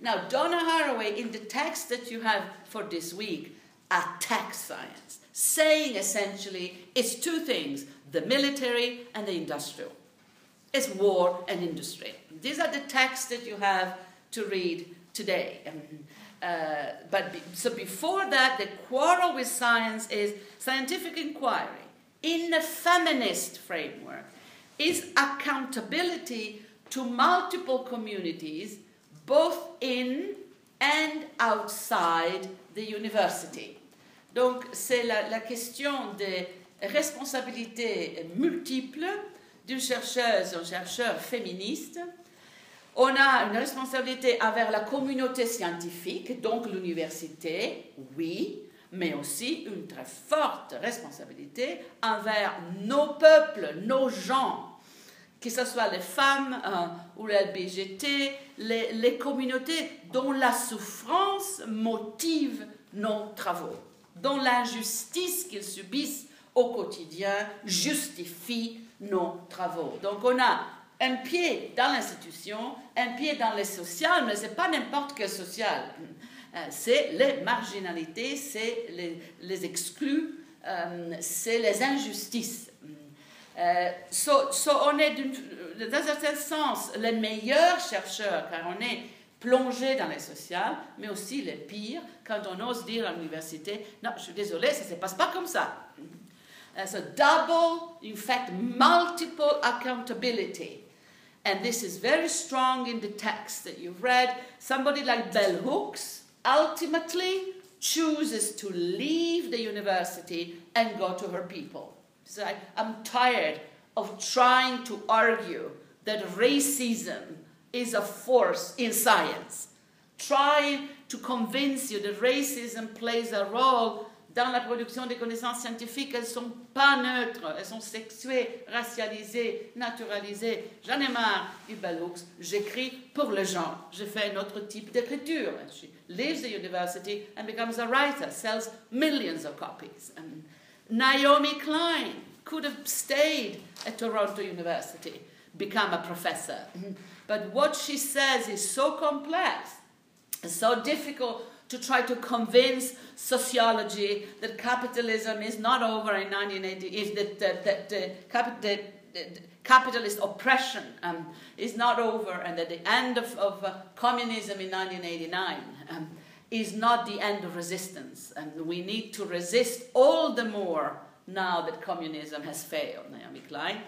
Now, Donna Haraway, in the text that you have for this week, attacks science, saying essentially it's two things, the military and the industrial. It's war and industry. These are the texts that you have to read today. Uh, but be, so before that, the quarrel with science is scientific inquiry in a feminist framework is accountability to multiple communities, both in and outside the university. Donc c'est la, la question des responsabilités multiples d'une chercheuse, un chercheur féministe. On a une responsabilité envers la communauté scientifique, donc l'université, oui, mais aussi une très forte responsabilité envers nos peuples, nos gens, que ce soit les femmes euh, ou les L G B T, les, les communautés dont la souffrance motive nos travaux, dont l'injustice qu'ils subissent au quotidien justifie nos travaux. Donc on a un pied dans l'institution, un pied dans les sociales, mais ce n'est pas n'importe quel social. C'est les marginalités, c'est les, les exclus, euh, c'est les injustices. Euh, so, so on est, dans un certain sens, les meilleurs chercheurs, car on est plongé dans les sociales, mais aussi les pires, quand on ose dire à l'université « Non, je suis désolée, ça ne se passe pas comme ça ». So double, in fact, multiple accountability. And this is very strong in the text that you've read. Somebody like bell hooks ultimately chooses to leave the university and go to her people. So I, I'm tired of trying to argue that racism is a force in science. Trying to convince you that racism plays a role dans la production des connaissances scientifiques, elles ne sont pas neutres, elles sont sexuées, racialisées, naturalisées. J'en ai marre du bell hooks, j'écris pour le genre. Je fais un autre type d'écriture. She leaves the university and becomes a writer, sells millions of copies. And Naomi Klein could have stayed at Toronto University, become a professor. But what she says is so complex, so difficult to try to convince sociology that capitalism is not over in nineteen eighty, is that, that, that, that, that, that, that capitalist oppression um, is not over, and that the end of, of uh, communism in nineteen eighty-nine um, is not the end of resistance. And we need to resist all the more now that communism has failed. Naomi Klein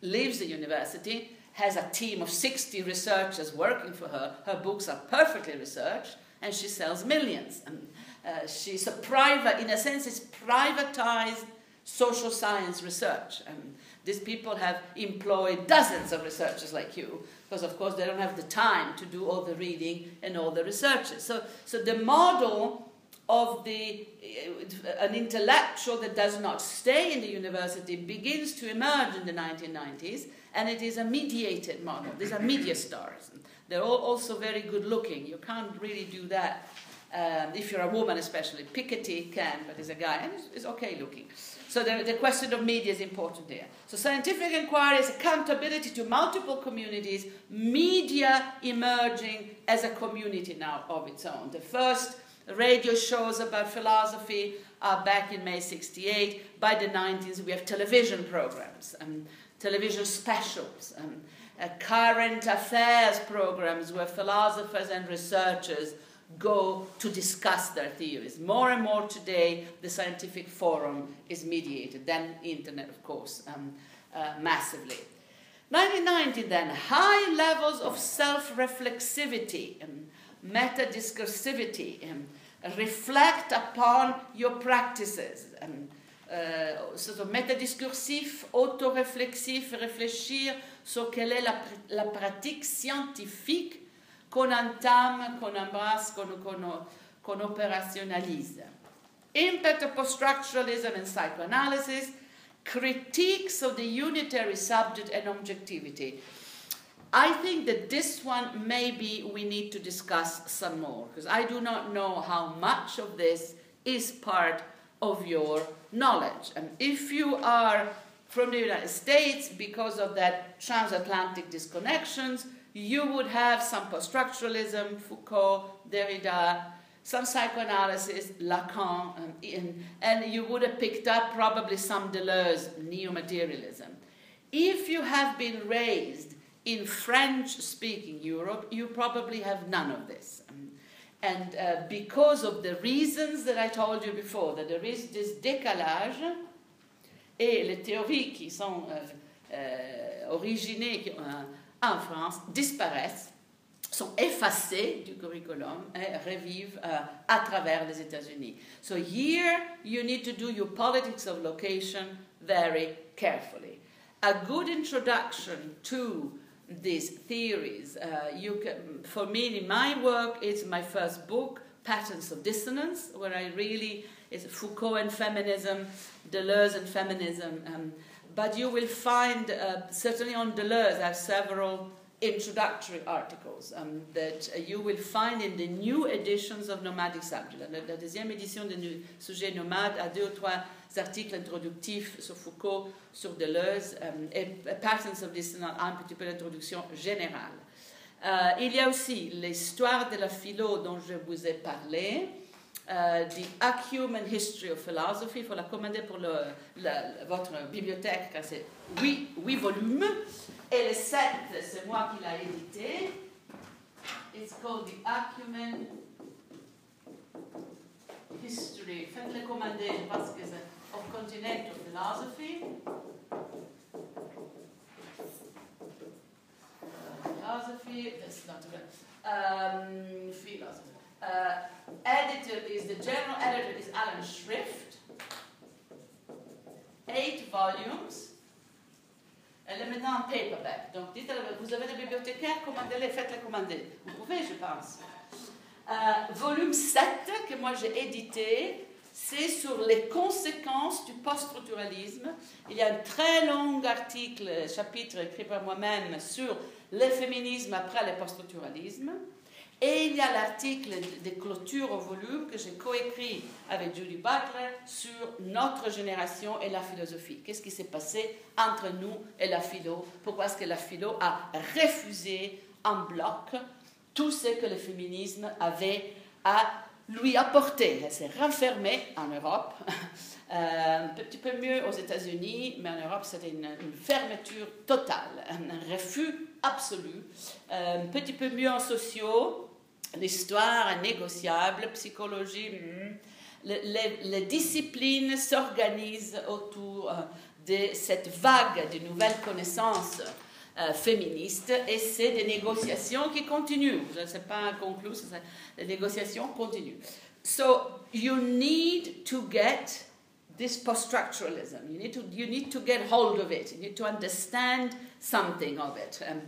leaves the university, has a team of sixty researchers working for her. Her books are perfectly researched, and she sells millions. Um, uh, she's a private, in a sense, it's privatized social science research. Um, these people have employed dozens of researchers like you, because of course they don't have the time to do all the reading and all the researches. So, so the model of the, uh, an intellectual that does not stay in the university begins to emerge in the nineteen nineties, and it is a mediated model. These are media stars. They're all also very good looking. You can't really do that um, if you're a woman, especially. Piketty can, but he's a guy, and he's okay looking. So the, the question of media is important there. So scientific inquiry is accountability to multiple communities, media emerging as a community now of its own. The first radio shows about philosophy are back in May sixty-eight. By the nineties, we have television programs, um, television specials, um, Uh, current affairs programs where philosophers and researchers go to discuss their theories. More and more today, the scientific forum is mediated, then internet, of course, um, uh, massively. nineteen ninety then, high levels of self-reflexivity and meta-discursivity and reflect upon your practices. And, uh, sort of métadiscursif, autoréflexif, réfléchir sur quelle est la, la pratique scientifique qu'on entame, qu'on embrasse, qu'on qu'on, qu'on opérationnalise. Impact of post-structuralism and psychoanalysis, critiques of the unitary subject and objectivity. I think that this one maybe we need to discuss some more, because I do not know how much of this is part of your knowledge. And if you are from the United States, because of that transatlantic disconnections, you would have some post-structuralism, Foucault, Derrida, some psychoanalysis, Lacan, and, and you would have picked up probably some Deleuze, neo-materialism. If you have been raised in French-speaking Europe, you probably have none of this. And uh, because of the reasons that I told you before, that there is this décalage, et les théories qui sont euh, euh, originées euh, en France disparaissent, sont effacées du curriculum et revivent euh, à travers les États-Unis. So here you need to do your politics of location very carefully. A good introduction to these theories. Uh, you can, for me, in my work, it's my first book, Patterns of Dissonance, where I really, it's Foucault and feminism, Deleuze and feminism. Um, but you will find, uh, certainly on Deleuze, I have several introductory articles um, that you will find in the new editions of Nomadic Subject. La, la deuxième édition de Sujet Nomade a deux ou trois articles introductifs sur Foucault, sur Deleuze, um, et Patterns of Dissonance a un petit peu l'introduction générale. Uh, il y a aussi l'histoire de la philo dont je vous ai parlé, uh, The Acumen History of Philosophy, il faut la commander pour le, la, votre bibliothèque, car c'est huit, huit volumes, et le sept, c'est moi qui l'ai édité, it's called The Acumen History, faites-le commander, parce que c'est of Continental Philosophy. Philosophy, that's not good. Um, philosophy. Uh, editor is, the general editor is Alan Shrift. Eight volumes. Elle est maintenant en paperback. Donc, dites-le, vous avez des bibliothécaires, commandez-les, faites-les commander. Vous pouvez, je pense. Uh, volume sept, que moi j'ai édité, c'est sur les conséquences du post-structuralisme. Il y a un très long article, chapitre écrit par moi-même sur le féminisme après le post-structuralisme. Et il y a l'article de clôture au volume que j'ai coécrit avec Julie Butler sur notre génération et la philosophie. Qu'est-ce qui s'est passé entre nous et la philo? Pourquoi est-ce que la philo a refusé en bloc tout ce que le féminisme avait à lui apporter. Elle s'est renfermée en Europe, euh, un petit peu mieux aux États-Unis, mais en Europe c'était une, une fermeture totale, un refus absolu, euh, un petit peu mieux en sociaux, l'histoire négociable, psychologie, mm, les, les, les disciplines s'organisent autour euh, de cette vague de nouvelles connaissances Euh, féministe, et c'est des négociations qui continuent. Je ne sais pas conclure, les négociations continuent. So you need to get this post-structuralism. You need to you need to get hold of it. You need to understand something of it. Um,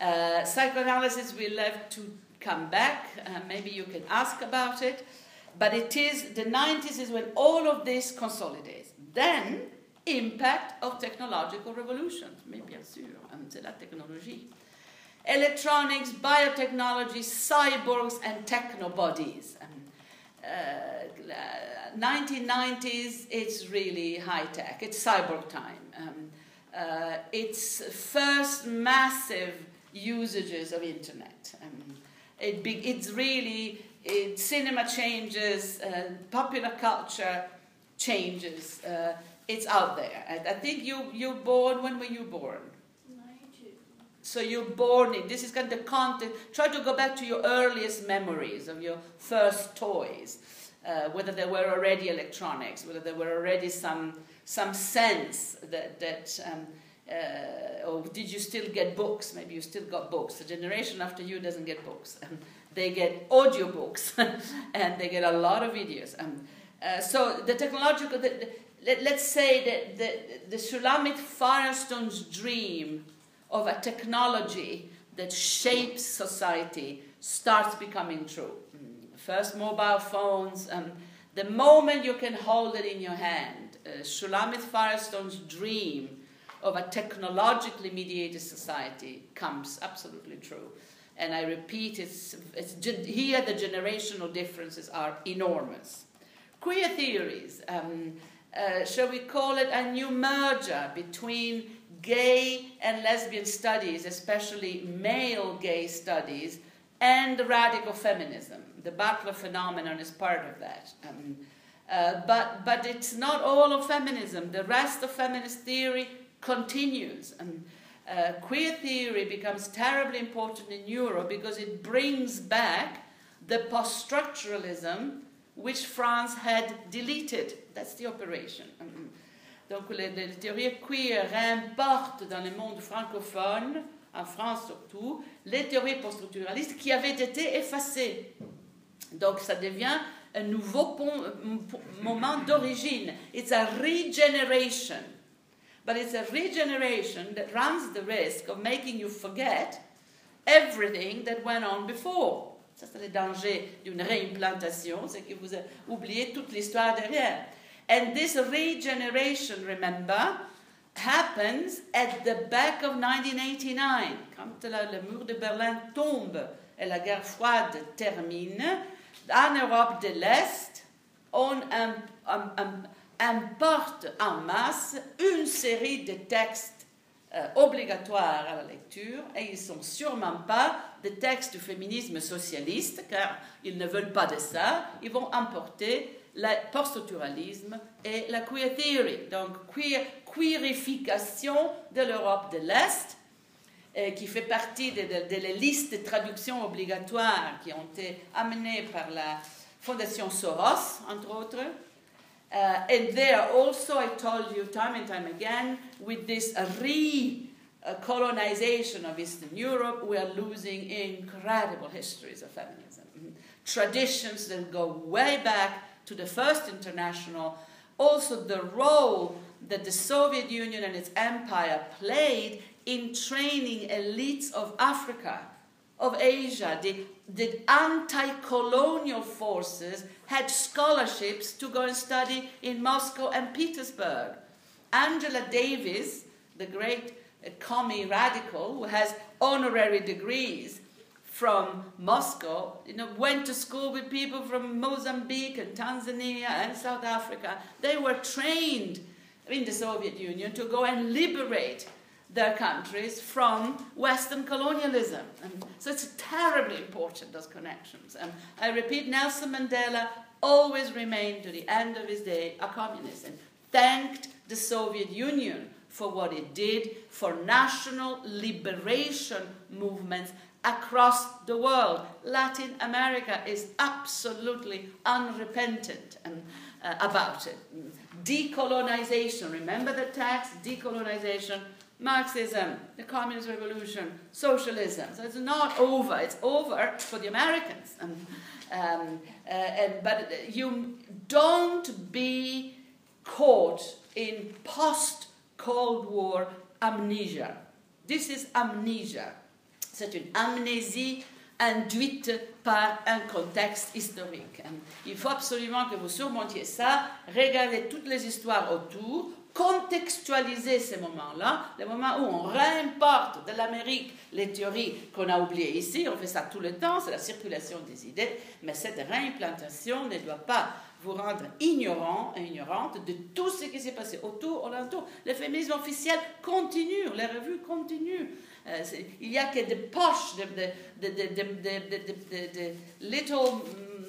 uh, psychoanalysis we'll have to come back. Uh, maybe you can ask about it. But it is the nineties is when all of this consolidates. Then impact of technological revolution. Mais bien sûr, c'est la technologie. Electronics, biotechnology, cyborgs and technobodies. Uh, nineteen nineties, it's really high-tech. It's cyborg time. Um, uh, it's first massive usages of internet. Um, it be, it's really, it, cinema changes, uh, popular culture changes. Uh, It's out there. I, I think you you born. When were you born? ninety-two. So you're born in this is kind of content. Try to go back to your earliest memories of your first toys, uh, whether they were already electronics, whether there were already some some sense that that um, uh, or did you still get books? Maybe you still got books. The generation after you doesn't get books. They get audio books, and they get a lot of videos. Um, uh, so the technological, the, the, let, let's say that the, the Shulamith Firestone's dream of a technology that shapes society starts becoming true. First, mobile phones. Um, the moment you can hold it in your hand, uh, Shulamith Firestone's dream of a technologically mediated society comes absolutely true. And I repeat, it's, it's, here the generational differences are enormous. Queer theories, um, uh, shall we call it a new merger between gay and lesbian studies, especially male gay studies, and radical feminism. The Butler phenomenon is part of that. Um, uh, but, but it's not all of feminism. The rest of feminist theory continues. Um, Uh, queer theory becomes terribly important in Europe because it brings back the post-structuralism which France had deleted. That's the opération. Donc, les, les théories queer réimportent dans le monde francophone, en France surtout, les théories post-structuralistes qui avaient été effacées. Donc, ça devient un nouveau pont, moment d'origine. It's a regeneration. But it's a regeneration that runs the risk of making you forget everything that went on before. Ça, c'est le danger d'une réimplantation, c'est que vous oubliez toute l'histoire derrière. And this regeneration, remember, happens at the back of nineteen eighty-nine. Quand la, le mur de Berlin tombe et la guerre froide termine, en Europe de l'Est, on... Um, um, um, importe en masse une série de textes euh, obligatoires à la lecture, et ils ne sont sûrement pas des textes du féminisme socialiste, car ils ne veulent pas de ça. Ils vont importer le post-structuralisme et la queer theory, donc queer, queerification de l'Europe de l'Est, euh, qui fait partie de, de, de les listes de traductions obligatoires qui ont été amenées par la Fondation Soros, entre autres. Uh, and there also, I told you time and time again, with this re-colonization of Eastern Europe, we are losing incredible histories of feminism. Traditions that go way back to the First International, also the role that the Soviet Union and its empire played in training elites of Africa, of Asia. The, the anti-colonial forces had scholarships to go and study in Moscow and Petersburg. Angela Davis, the great uh, commie radical who has honorary degrees from Moscow, you know, went to school with people from Mozambique and Tanzania and South Africa. They were trained in the Soviet Union to go and liberate their countries from Western colonialism. And so it's terribly important, those connections. And I repeat, Nelson Mandela always remained to the end of his day a communist and thanked the Soviet Union for what it did for national liberation movements across the world. Latin America is absolutely unrepentant and, uh, about it. Decolonization, remember the text, decolonization, Marxism, the Communist Revolution, socialism. So it's not over. It's over for the Americans. Um, um, uh, and, but you don't be caught in post-Cold War amnesia. This is amnesia. C'est une amnésie induite par un contexte historique. Um, il faut absolument que vous surmontiez ça. Regardez toutes les histoires autour. Contextualiser ces moments-là, les moments où on réimporte de l'Amérique les théories qu'on a oubliées ici, on fait ça tout le temps, c'est la circulation des idées, mais cette réimplantation ne doit pas vous rendre ignorant et ignorante de tout ce qui s'est passé autour, alentour. Le féminisme officiel continue, les revues continuent. Euh, il n'y a que des poches, de, de, de, de, de, de, de, de little,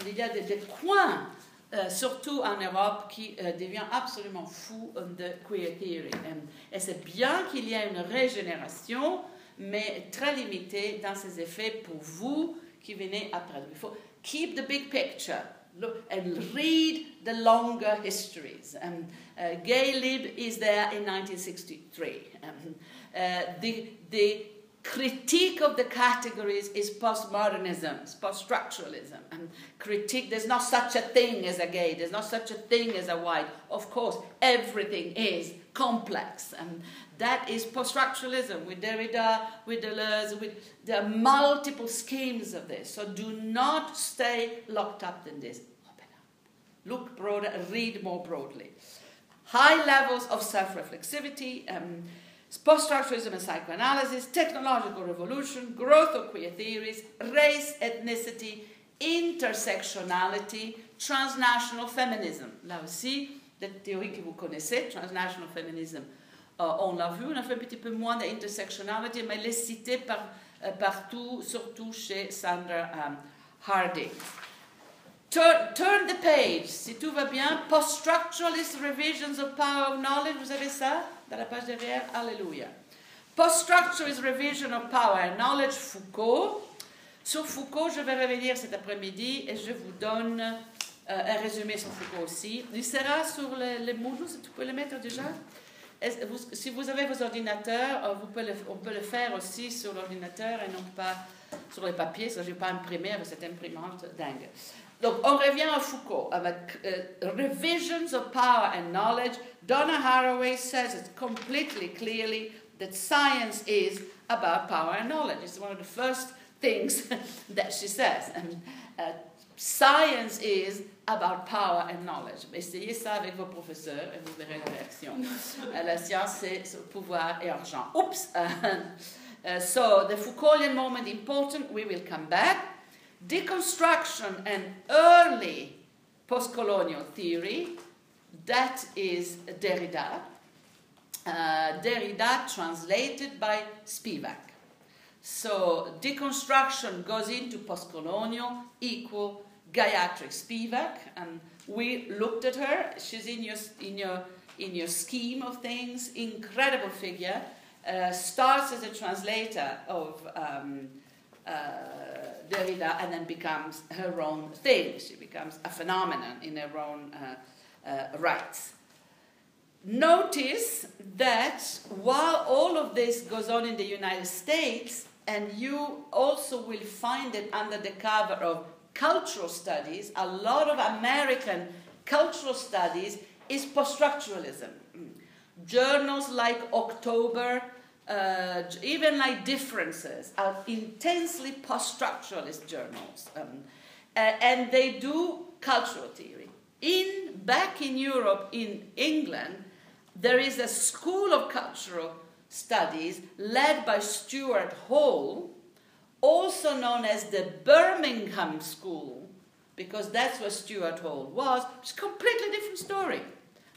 il y a des de coins. Uh, surtout en Europe, qui uh, devient absolument fou de queer theory. Um, et c'est bien qu'il y ait une régénération, mais très limitée dans ses effets pour vous qui venez après. Il faut keep the big picture. look and read the longer histories. Um, uh, Gay Lib is there in nineteen sixty-three. Um, uh, the, the critique of the categories is postmodernism, post-structuralism. And critique, there's not such a thing as a gay, there's not such a thing as a white. Of course, everything is complex. And that is post-structuralism with Derrida, with Deleuze, with, there are multiple schemes of this. So do not stay locked up in this. Open up. Look broader, read more broadly. High levels of self-reflexivity, um, post-structuralism and psychoanalysis, technological revolution, growth of queer theories, race, ethnicity, intersectionnalité, transnational feminism. Là aussi, des théories que vous connaissez, transnational feminism, euh, on l'a vu, on a fait un petit peu moins d'intersectionnalité, mais elle est citée par, euh, partout, surtout chez Sandra um, Harding. Turn, turn the page, si tout va bien, post-structuralist revisions of power of knowledge, vous avez ça? À la page derrière, alléluia. Post-structuralist revision of power and knowledge, Foucault. Sur Foucault, je vais revenir cet après-midi et je vous donne euh, un résumé sur Foucault aussi. Il sera sur les, les Moodle, tu peux le mettre déjà. Vous, si vous avez vos ordinateurs, vous pouvez le, on peut le faire aussi sur l'ordinateur et non pas sur les papiers, parce que je n'ai pas imprimé avec cette imprimante dingue. Donc, on revient à Foucault avec uh, Revisions of Power and Knowledge. Donna Haraway says it completely clearly that science is about power and knowledge. It's one of the first things that she says. And, uh, science is about power and knowledge. Essayez ça avec vos professeurs et vous verrez la réaction. uh, la science, c'est pouvoir et argent. Oops! Uh, uh, so, the Foucaultian moment important, we will come back. Deconstruction and early post-colonial theory, that is Derrida. Uh, Derrida translated by Spivak. So deconstruction goes into post-colonial equal Gayatri Spivak, and we looked at her. She's in your in your in your scheme of things. Incredible figure. Uh, starts as a translator of. Um, uh, Derrida, and then becomes her own thing. She becomes a phenomenon in her own uh, uh, rights. Notice that while all of this goes on in the United States, and you also will find it under the cover of cultural studies, a lot of American cultural studies is post-structuralism. Journals like October, Uh, even like Differences, are intensely post-structuralist journals, um, uh, and they do cultural theory. In back in Europe, in England, there is a school of cultural studies led by Stuart Hall, also known as the Birmingham School, because that's where Stuart Hall was. It's a completely different story.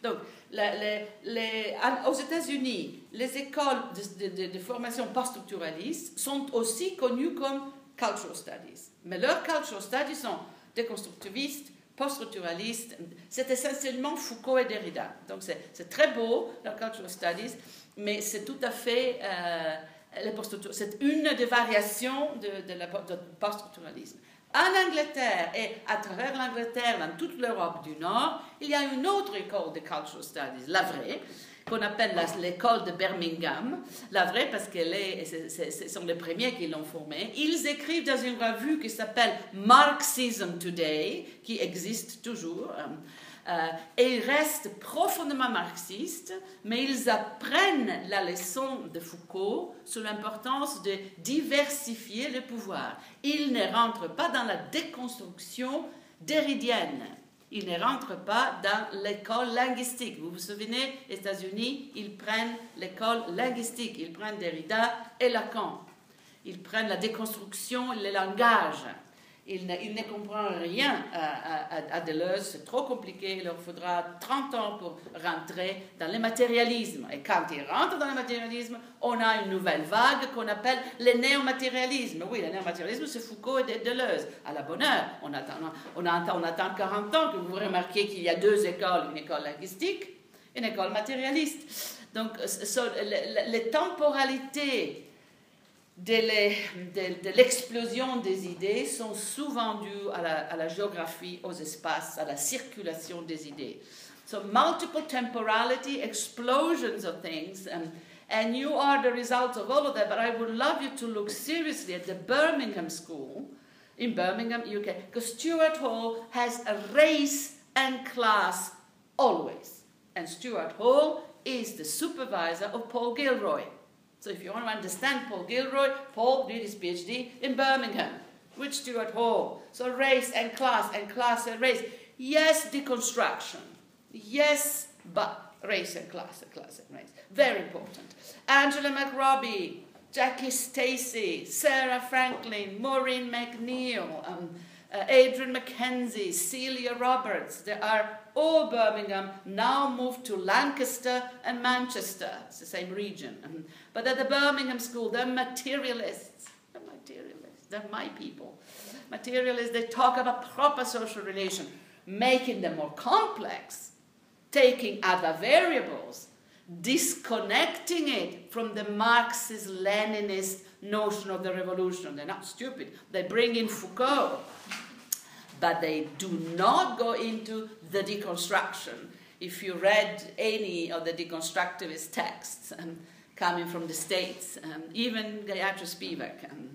Donc, les, les, aux États-Unis, les écoles de, de, de formation post-structuraliste sont aussi connues comme cultural studies. Mais leurs cultural studies sont déconstructivistes, post-structuralistes. C'est essentiellement Foucault et Derrida. Donc, c'est très beau, leurs cultural studies, mais c'est tout à fait... Euh, c'est une des variations de, de la de post-structuralisme. En Angleterre et à travers l'Angleterre, dans toute l'Europe du Nord, il y a une autre école de cultural studies, la vraie, qu'on appelle l'école de Birmingham. La vraie parce que les, c'est, c'est, ce sont les premiers qui l'ont formée. Ils écrivent dans une revue qui s'appelle Marxism Today, qui existe toujours. Euh, et ils restent profondément marxistes, mais ils apprennent la leçon de Foucault sur l'importance de diversifier le pouvoir. Ils ne rentrent pas dans la déconstruction derridienne. Ils ne rentrent pas dans l'école linguistique. Vous vous souvenez, aux États-Unis, ils prennent l'école linguistique. Ils prennent Derrida et Lacan. Ils prennent la déconstruction et le langage. Il ne, il ne comprend rien à, à, à Deleuze, c'est trop compliqué, il leur faudra trente ans pour rentrer dans le matérialisme. Et quand ils rentrent dans le matérialisme, on a une nouvelle vague qu'on appelle le néomatérialisme. Oui, le néomatérialisme, c'est Foucault et Deleuze. À la bonne heure, on attend, on attend, on attend quarante ans que vous remarquiez qu'il y a deux écoles, une école linguistique et une école matérialiste. Donc, so, les, les temporalités de l'explosion de, de des idées sont souvent dues à la, à la géographie, aux espaces, à la circulation des idées. So multiple temporality, explosions of things, and, and you are the result of all of that, but I would love you to look seriously at the Birmingham School, in Birmingham, U K, because Stuart Hall has a race and class always. And Stuart Hall is the supervisor of Paul Gilroy. So if you want to understand Paul Gilroy, Paul did his PhD in Birmingham, with Stuart Hall. So race and class, and class and race. Yes, deconstruction. Yes, but race and class, and class and race. Very important. Angela McRobbie, Jackie Stacey, Sarah Franklin, Maureen McNeil, um, uh, Adrian McKenzie, Celia Roberts. They are all Birmingham, now moved to Lancaster and Manchester. It's the same region. Um, but at the Birmingham School, they're materialists. They're materialists. They're my people. Materialists, they talk about proper social relations, making them more complex, taking other variables, disconnecting it from the Marxist-Leninist notion of the revolution. They're not stupid. They bring in Foucault, but they do not go into the deconstruction. If you read any of the deconstructivist texts um, coming from the States, um, even Gayatri Spivak, um,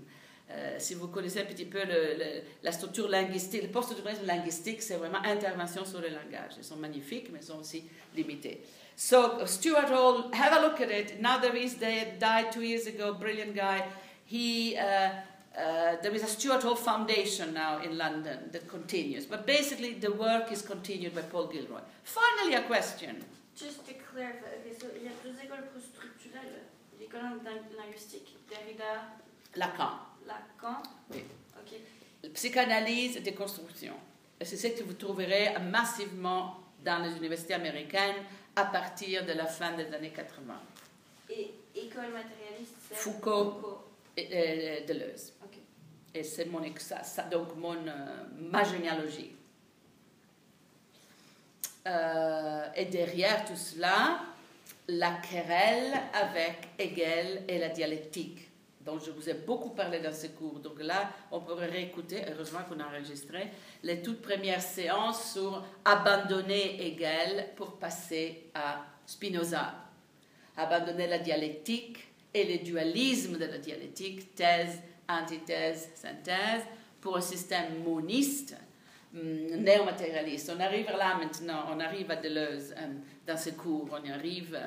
Euh, si vous connaissez un petit peu le, le, la structure linguistique, le post-structuralisme linguistique, c'est vraiment intervention sur le langage. Ils sont magnifiques, mais ils sont aussi limités. So, Stuart Hall, have a look at it. Now there is, they died two years ago, brilliant guy. He, uh, uh, there is a Stuart Hall Foundation now in London that continues. But basically, the work is continued by Paul Gilroy. Finally, a question. Just to clarify, okay, so il y a deux écoles post-structurelles, l'école linguistique, Derrida, Lacan. Lacan. Oui. Okay. Psychanalyse, déconstruction. C'est ce que vous trouverez massivement dans les universités américaines à partir de la fin des années quatre-vingts. Et école matérialiste, c'est Foucault, Foucault. Et, et Deleuze. Okay. Et c'est mon, ça, ça, donc mon, euh, ma généalogie. Euh, et derrière tout cela, la querelle avec Hegel et la dialectique. Donc, je vous ai beaucoup parlé dans ce cours. Donc là, on pourrait réécouter, heureusement qu'on a enregistré, les toutes premières séances sur abandonner Hegel pour passer à Spinoza. Abandonner la dialectique et le dualisme de la dialectique, thèse, antithèse, synthèse, pour un système moniste, néo-matérialiste. On arrive là maintenant, on arrive à Deleuze dans ce cours, on y arrive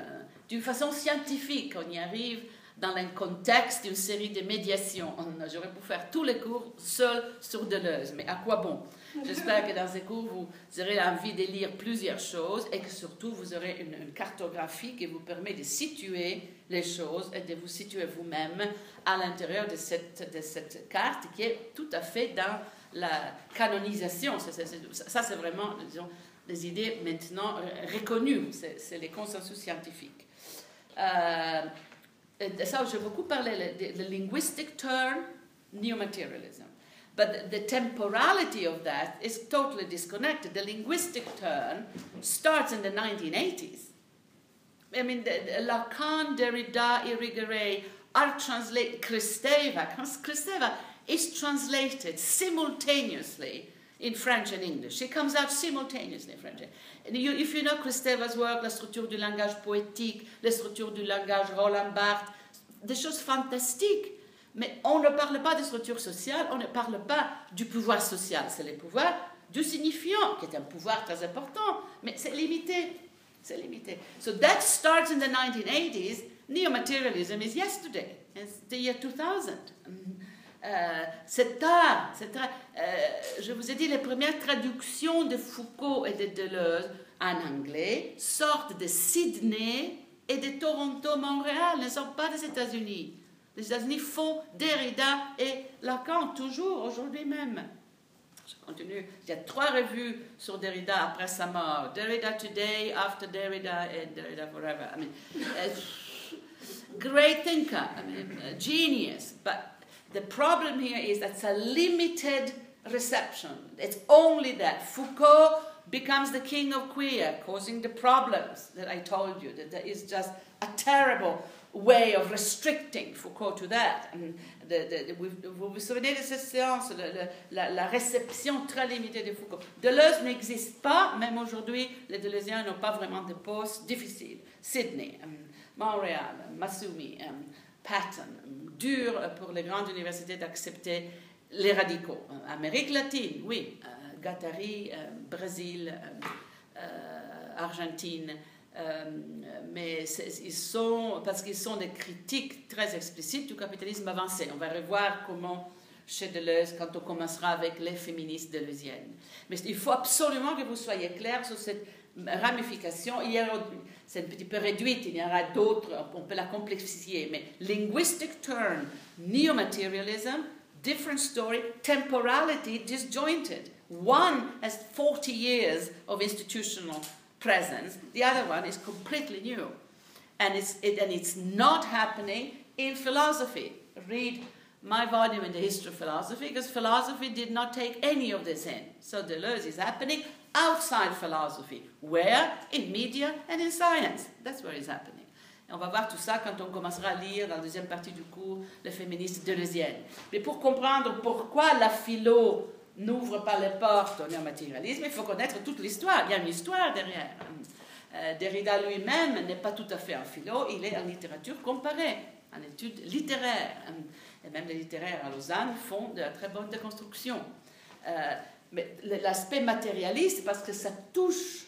d'une façon scientifique, on y arrive dans un contexte d'une série de médiations. J'aurais pu faire tous les cours seul sur Deleuze, mais à quoi bon? J'espère que dans ces cours, vous aurez envie de lire plusieurs choses et que surtout, vous aurez une, une cartographie qui vous permet de situer les choses et de vous situer vous-même à l'intérieur de cette, de cette carte qui est tout à fait dans la canonisation. Ça, ça c'est vraiment, disons, des idées maintenant reconnues. C'est les consensus scientifiques. Euh, Et ça, j'ai beaucoup parlé de the linguistic turn, neo-materialism. But the temporality of that is totally disconnected. The linguistic turn starts in the nineteen eighties. I mean, the, the Lacan, Derrida, Irigaray are translated, Kristeva, Kristeva is translated simultaneously in French and English. She comes out simultaneously in French. And you, if you know Kristeva's work, La structure du langage poétique, La structure du langage Roland Barthes, des choses fantastiques. Mais on ne parle pas de structure sociale, on ne parle pas du pouvoir social. C'est le pouvoir du signifiant, qui est un pouvoir très important, mais c'est limité. C'est limité. So that starts in the nineteen eighties. Neo-materialism is yesterday. It's the year two thousand. Euh, c'est tard, c'est tard. Euh, je vous ai dit, les premières traductions de Foucault et de Deleuze en anglais sortent de Sydney et de Toronto, Montréal, ne sortent pas des États-Unis. Les États-Unis font Derrida et Lacan, toujours, aujourd'hui même. Je continue. Il y a trois revues sur Derrida après sa mort. Derrida Today, After Derrida et Derrida Forever. I mean, uh, great thinker, I mean, uh, genius, but the problem here is that's a limited reception. It's only that. Foucault becomes the king of queer, causing the problems that I told you, that there is just a terrible way of restricting Foucault to that. And the, the, the, vous vous souvenez de cette séance, le, le, la, la réception très limitée de Foucault. Deleuze n'existe pas, même aujourd'hui, les Deleuziens n'ont pas vraiment de postes difficiles. Sydney, um, Montréal, Massoumi, um, Patton, um, dur pour les grandes universités d'accepter les radicaux. Um, Amérique latine, oui, uh, Guattari, um, Brésil, um, uh, Argentine. Euh, mais ils sont, parce qu'ils sont des critiques très explicites du capitalisme avancé. On va revoir comment chez Deleuze quand on commencera avec les féministes deleuziennes. Mais il faut absolument que vous soyez clairs sur cette ramification. Il y a, c'est un petit peu réduite, il y aura d'autres, on peut la complexifier, mais linguistic turn, neo-materialism, different story, temporality disjointed. One has forty years of institutional presence, the other one is completely new, and it's it, and it's not happening in philosophy. Read my volume in the history of philosophy, because philosophy did not take any of this in. So Deleuze is happening outside philosophy, where in media and in science. That's where it's happening. Et on va voir tout ça quand on commencera à lire dans la deuxième partie du cours les féministes deleuziennes. Mais pour comprendre pourquoi la philo n'ouvre pas les portes au néo-matérialisme, il faut connaître toute l'histoire, il y a une histoire derrière. Euh, Derrida lui-même n'est pas tout à fait en philo, il est en littérature comparée, en études littéraires. Et même les littéraires à Lausanne font de très bonnes déconstructions. Euh, mais l'aspect matérialiste, parce que ça touche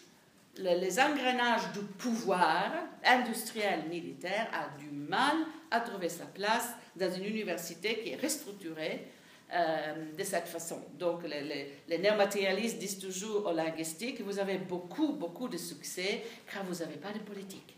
le, les engrenages du pouvoir industriel militaire, a du mal à trouver sa place dans une université qui est restructurée, Euh, de cette façon. Donc les, les, les néo-matérialistes disent toujours aux linguistiques, vous avez beaucoup, beaucoup de succès car vous n'avez pas de politique.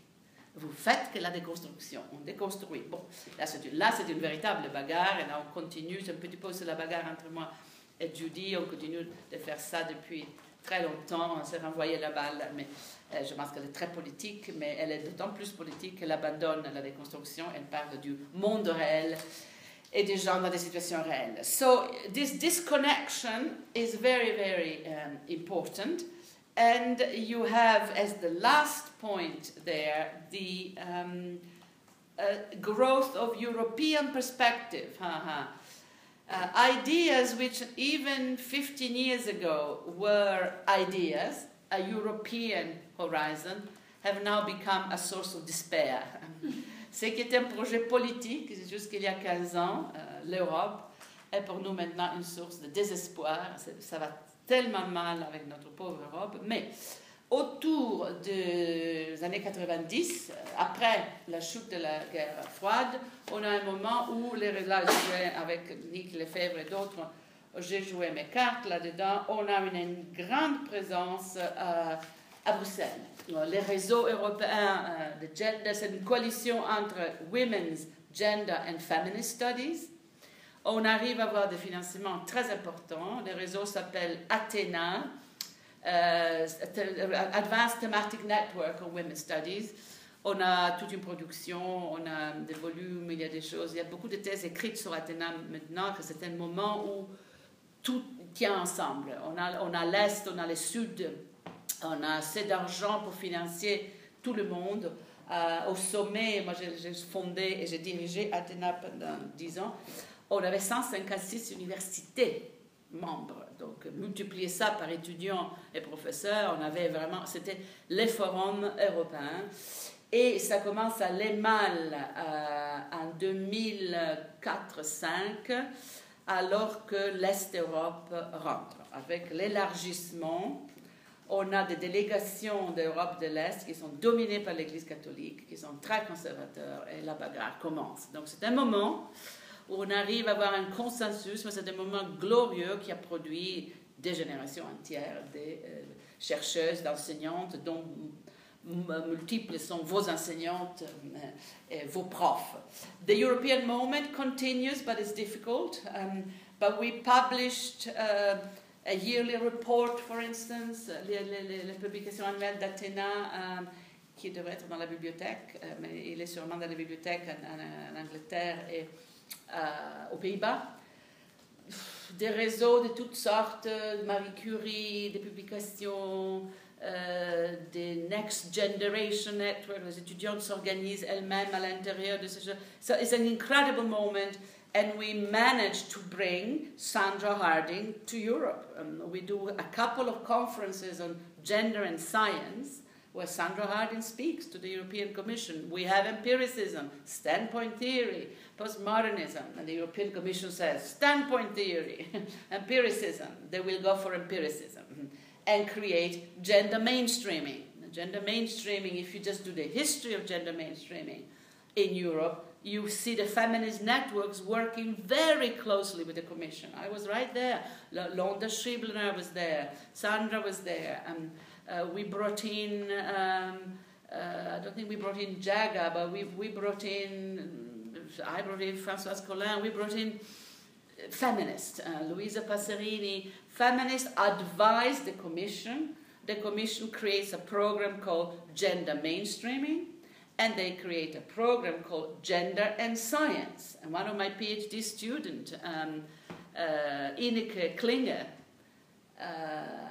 Vous faites que la déconstruction, on déconstruit. Bon, là c'est une, là, c'est une véritable bagarre, et là on continue, c'est un petit peu la bagarre entre moi et Judy, on continue de faire ça depuis très longtemps, on s'est renvoyé la balle, mais euh, je pense qu'elle est très politique, mais elle est d'autant plus politique qu'elle abandonne la déconstruction, elle parle du monde réel, et des gens dans des situations réelles. So this disconnection is very, very um, important. And you have, as the last point there, the um, uh, growth of European perspective. Uh-huh. uh, ideas which even fifteen years ago were ideas, a European horizon, have now become a source of despair. Ce qui était un projet politique jusqu'il y a quinze ans, euh, l'Europe est pour nous maintenant une source de désespoir. C'est, ça va tellement mal avec notre pauvre Europe. Mais autour des années quatre-vingt-dix, après la chute de la guerre froide, on a un moment où les là, avec Nick Lefebvre et d'autres, j'ai joué mes cartes là-dedans. On a une, une grande présence euh, à Bruxelles. Les réseaux européens euh, de gender, c'est une coalition entre Women's Gender and Feminist Studies. On arrive à avoir des financements très importants. Le réseau s'appelle Athena, euh, Advanced Thematic Network of Women's Studies. On a toute une production, on a des volumes, il y a des choses. Il y a beaucoup de thèses écrites sur Athena maintenant, que c'est un moment où tout tient ensemble. On a, on a l'Est, on a le Sud. On a assez d'argent pour financer tout le monde. Euh, au sommet, moi j'ai, j'ai fondé et j'ai dirigé Athéna pendant dix ans, on avait cent cinquante-six universités membres. Donc multiplier ça par étudiants et professeurs, on avait vraiment, c'était les forums européens. Et ça commence à aller mal euh, en deux mille quatre deux mille cinq, alors que l'Est-Europe rentre avec l'élargissement. On a des délégations d'Europe de l'Est qui sont dominées par l'Église catholique, qui sont très conservateurs, et la bagarre commence. Donc c'est un moment où on arrive à avoir un consensus, mais c'est un moment glorieux qui a produit des générations entières de euh, chercheuses, d'enseignantes, dont m- multiples sont vos enseignantes euh, et vos profs. The European moment continues, but it's difficult. Um, but we published... Uh, a yearly report, for instance, les, les, les publications annuelles d'Athéna, euh, qui devrait être dans la bibliothèque, euh, mais il est sûrement dans la bibliothèque en, en, en Angleterre et euh, aux Pays-Bas. Des réseaux de toutes sortes, Marie Curie, des publications, euh, des Next Generation Network, les étudiantes s'organisent elles-mêmes à l'intérieur de ce jeu. So it's an incredible moment, and we managed to bring Sandra Harding to Europe. Um, we do a couple of conferences on gender and science, where Sandra Harding speaks to the European Commission. We have empiricism, standpoint theory, postmodernism, and the European Commission says, standpoint theory, empiricism, they will go for empiricism, and create gender mainstreaming. Gender mainstreaming, if you just do the history of gender mainstreaming in Europe, you see the feminist networks working very closely with the Commission. I was right there. Londa Schibler was there, Sandra was there, and Uh, we brought in, um, uh, I don't think we brought in Jaggar, but we, we brought in, I brought in Françoise Collin, we brought in feminists, uh, Luisa Passerini. Feminists advise the Commission. The Commission creates a program called Gender Mainstreaming, and they create a program called Gender and Science. And one of my PhD students, um, uh, Ineke Klinger, uh,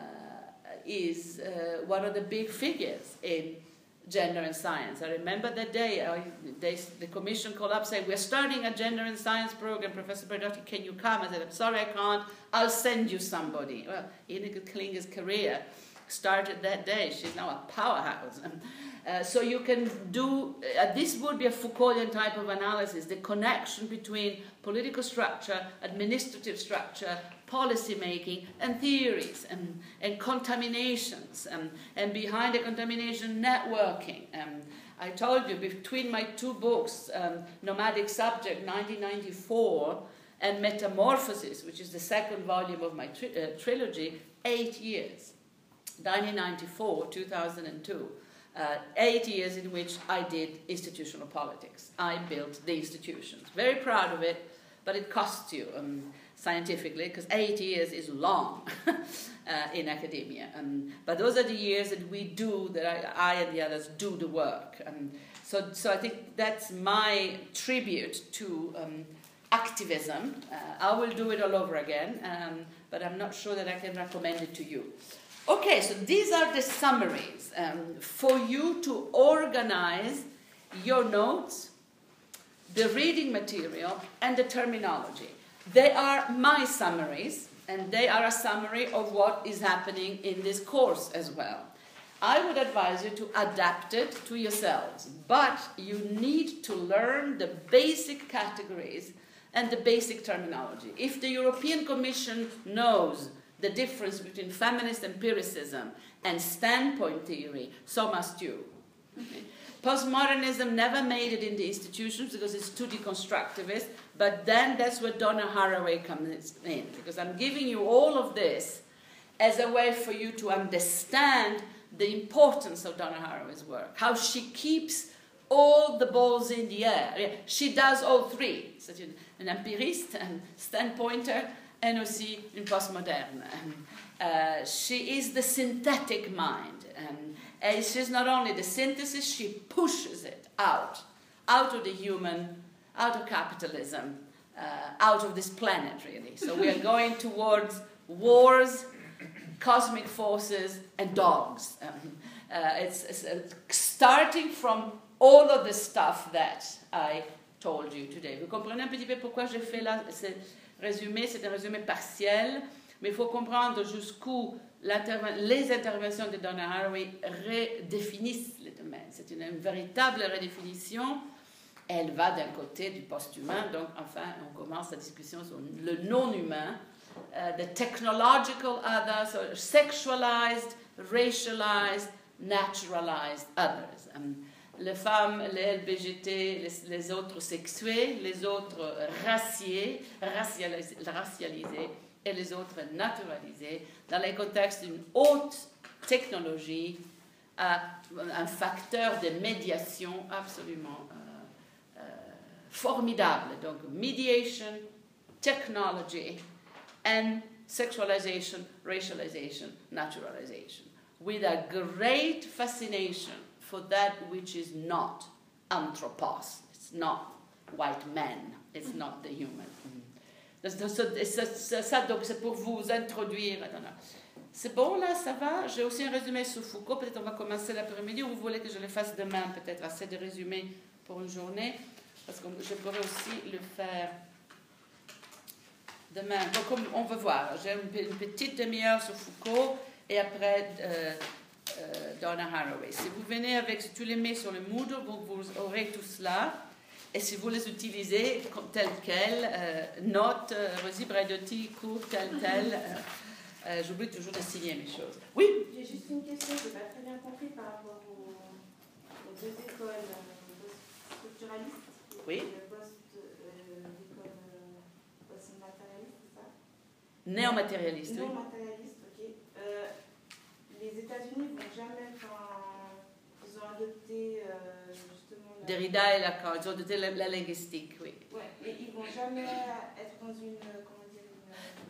is uh, one of the big figures in gender and science. I remember that day, I, they, the Commission called up saying, we're starting a gender and science program, Professor Berdotti, can you come? I said, I'm sorry, I can't, I'll send you somebody. Well, Ineke Klinger's career started that day. She's now a powerhouse. Uh, so you can do, uh, this would be a Foucaultian type of analysis, the connection between political structure, administrative structure, policy making and theories and, and contaminations and, and behind the contamination networking. Um, I told you between my two books, um, Nomadic Subject nineteen ninety-four and Metamorphosis, which is the second volume of my tri uh, trilogy, eight years, nineteen ninety-four to two thousand two. Uh, eight years in which I did institutional politics. I built the institutions. Very proud of it, but it costs you. Um, scientifically, because eight years is long uh, in academia. Um, but those are the years that we do, that I, I and the others do the work. Um, so, so I think that's my tribute to um, activism. Uh, I will do it all over again, um, but I'm not sure that I can recommend it to you. Okay, so these are the summaries um, for you to organize your notes, the reading material, and the terminology. They are my summaries, and they are a summary of what is happening in this course as well. I would advise you to adapt it to yourselves, but you need to learn the basic categories and the basic terminology. If the European Commission knows the difference between feminist empiricism and standpoint theory, so must you. Okay. Postmodernism never made it in the institutions because it's too deconstructivist, but then that's where Donna Haraway comes in, because I'm giving you all of this as a way for you to understand the importance of Donna Haraway's work, how she keeps all the balls in the air. She does all three, such an empiriste, a standpointer, and aussi une postmoderne. Uh, she is the synthetic mind. Um, And she's not only the synthesis, she pushes it out, out of the human, out of capitalism, uh, out of this planet, really. So we are going towards wars, cosmic forces, and dogs. Um, uh, it's, it's uh, starting from all of the stuff that I told you today. Vous comprenez un petit peu pourquoi j'ai fait là, ce résumé, c'est un résumé partiel, mais il faut comprendre jusqu'où les interventions de Donna Haraway redéfinissent les domaines. C'est une, une véritable redéfinition. Elle va d'un côté du post-humain, donc enfin on commence la discussion sur le non-humain, uh, the technological other, so sexualized, racialized, naturalized others. Um, les femmes, les L B G T, les, les autres sexués, les autres raciés, racialis, racialisés, et les autres naturalisés dans les contextes d'une haute technologie, un facteur de médiation absolument euh, euh, formidable. Donc, mediation, technology, and sexualization, racialization, naturalization, with a great fascination for that which is not anthropos, it's not white men, it's not the human. Ça, donc, c'est pour vous introduire, C'est bon là, ça va? J'ai aussi un résumé sur Foucault, peut-être on va commencer l'après-midi, ou vous voulez que je le fasse demain peut-être, assez de résumés pour une journée, parce que je pourrais aussi le faire demain. Donc on va voir, j'ai une petite demi-heure sur Foucault, et après euh, euh, Donna Haraway. Si vous venez avec tous les mets sur le Moodle, vous, vous aurez tout cela. Et si vous les utilisez telles quelles, euh, notes, euh, Rosie Bradotti, cours, tel, tel, euh, euh, j'oublie toujours de signer mes choses. Oui? J'ai juste une question, je n'ai pas très bien compris par rapport aux, aux deux écoles euh, structuralistes. Oui. L'école post-matérialiste, c'est ça? Néo-matérialiste, oui. Néo-matérialiste, ok. Euh, les États-Unis vont jamais. Ils ont adopté. Euh, Derrida et Lacan, ils ont doté la, la linguistique, oui. Oui, mais ils ne vont jamais être dans une... Comment dire,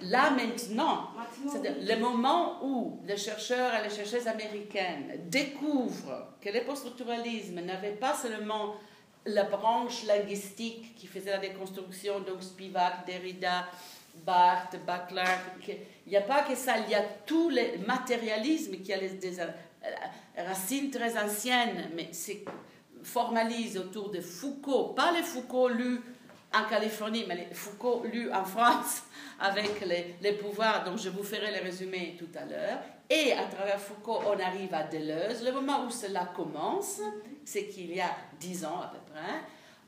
une... Là, maintenant, maintenant c'est oui. Le moment où les chercheurs et les chercheuses américaines découvrent que le post-structuralisme n'avait pas seulement la branche linguistique qui faisait la déconstruction, donc Spivak, Derrida, Barthes, Bachelard, il n'y a pas que ça, il y a tout le matérialisme qui a les, des racines très anciennes, mais c'est... formalise autour de Foucault, pas les Foucault lus en Californie, mais les Foucault lus en France avec les, les pouvoirs dont je vous ferai le résumé tout à l'heure. Et à travers Foucault, on arrive à Deleuze. Le moment où cela commence, c'est qu'il y a dix ans à peu près,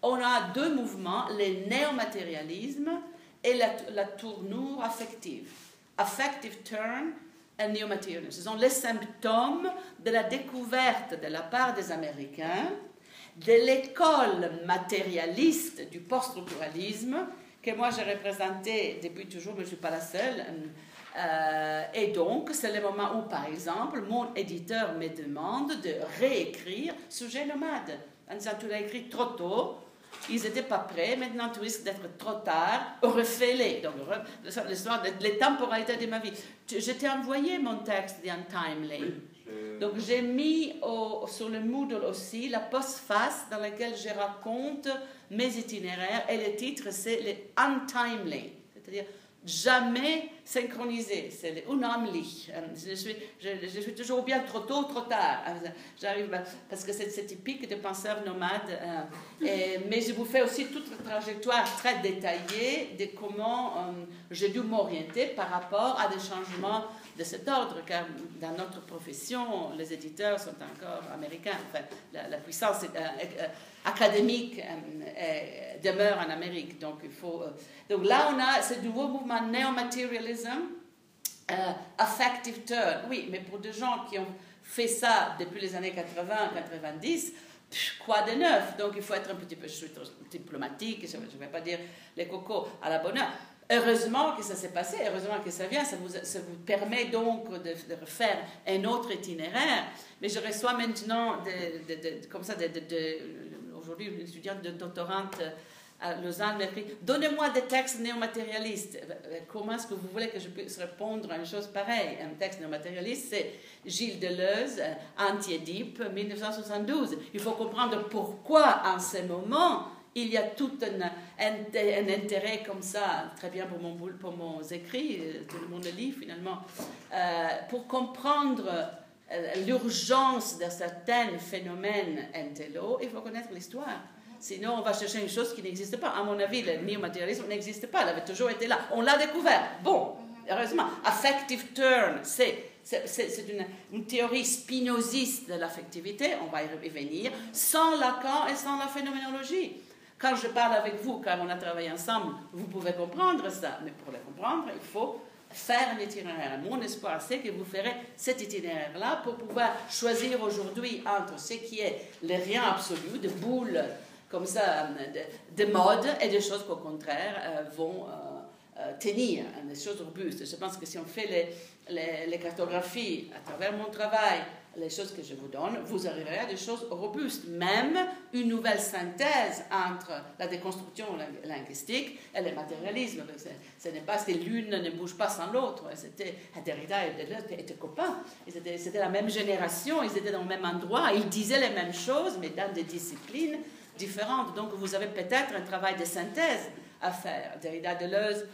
on a deux mouvements, le néomatérialisme et la, la tournure affective. Affective turn et néomatérialisme. Ce sont les symptômes de la découverte de la part des Américains de l'école matérialiste du post-structuralisme, que moi j'ai représenté depuis toujours, mais je ne suis pas la seule. Euh, et donc, c'est le moment où, par exemple, mon éditeur me demande de réécrire Sujet nomade. En disant, tu l'as écrit trop tôt, ils n'étaient pas prêts, maintenant tu risques d'être trop tard, refais-les. Donc, l'histoire de les temporalités de ma vie. Je t'ai envoyé mon texte, The Untimely. Donc, j'ai mis au, sur le Moodle aussi la postface dans laquelle je raconte mes itinéraires et le titre, c'est le Untimely, c'est-à-dire jamais synchronisé, c'est le Unheimlich. Je suis, je, je suis toujours bien trop tôt, trop tard. J'arrive parce que c'est typique de penseurs nomades. Et, mais je vous fais aussi toute une trajectoire très détaillée de comment um, j'ai dû m'orienter par rapport à des changements de cet ordre, car dans notre profession, les éditeurs sont encore américains. Enfin, la, la puissance euh, euh, académique euh, demeure en Amérique. Donc, il faut, euh, donc là, on a ce nouveau mouvement néo-matérialisme, euh, affective turn. Oui, mais pour des gens qui ont fait ça depuis les années quatre-vingts, quatre-vingt-dix, quoi de neuf? Donc, il faut être un petit peu, je suis diplomatique, je ne vais pas dire les cocos à la bonne heure. Heureusement que ça s'est passé, heureusement que ça vient, ça vous, ça vous permet donc de, de refaire un autre itinéraire. Mais je reçois maintenant, de, de, de, comme ça, de, de, de, aujourd'hui, une étudiante de doctorante à Lausanne m'a dit « Donnez-moi des textes néomatérialistes ». Comment est-ce que vous voulez que je puisse répondre à une chose pareille? Un texte néomatérialiste, c'est Gilles Deleuze, Anti-Édipe, mille neuf cent soixante-douze. Il faut comprendre pourquoi, en ce moment, il y a tout un, un, un intérêt comme ça, très bien pour mon, pour mon écrit, tout le monde le lit finalement, euh, pour comprendre euh, l'urgence de certains phénomènes intello, il faut connaître l'histoire. Sinon, on va chercher une chose qui n'existe pas. À mon avis, le néo-matérialisme n'existe pas, il avait toujours été là. On l'a découvert. Bon, heureusement, affective turn, c'est... C'est une, une théorie spinoziste de l'affectivité, on va y revenir, sans Lacan et sans la phénoménologie. Quand je parle avec vous, quand on a travaillé ensemble, vous pouvez comprendre ça, mais pour le comprendre, il faut faire un itinéraire. Mon espoir, c'est que vous ferez cet itinéraire-là pour pouvoir choisir aujourd'hui entre ce qui est le rien absolu, de boules comme ça, de, de mode, et des choses qu'au contraire euh, vont... Euh, tenir, des choses robustes. Je pense que si on fait les, les, les cartographies à travers mon travail, les choses que je vous donne, vous arriverez à des choses robustes. Même une nouvelle synthèse entre la déconstruction linguistique et le matérialisme. Ce n'est pas que l'une ne bouge pas sans l'autre. C'était Derrida et Deleuze étaient copains. C'était la même génération, ils étaient dans le même endroit, ils disaient les mêmes choses, mais dans des disciplines différentes. Donc vous avez peut-être un travail de synthèse à faire. Derrida, Deleuze,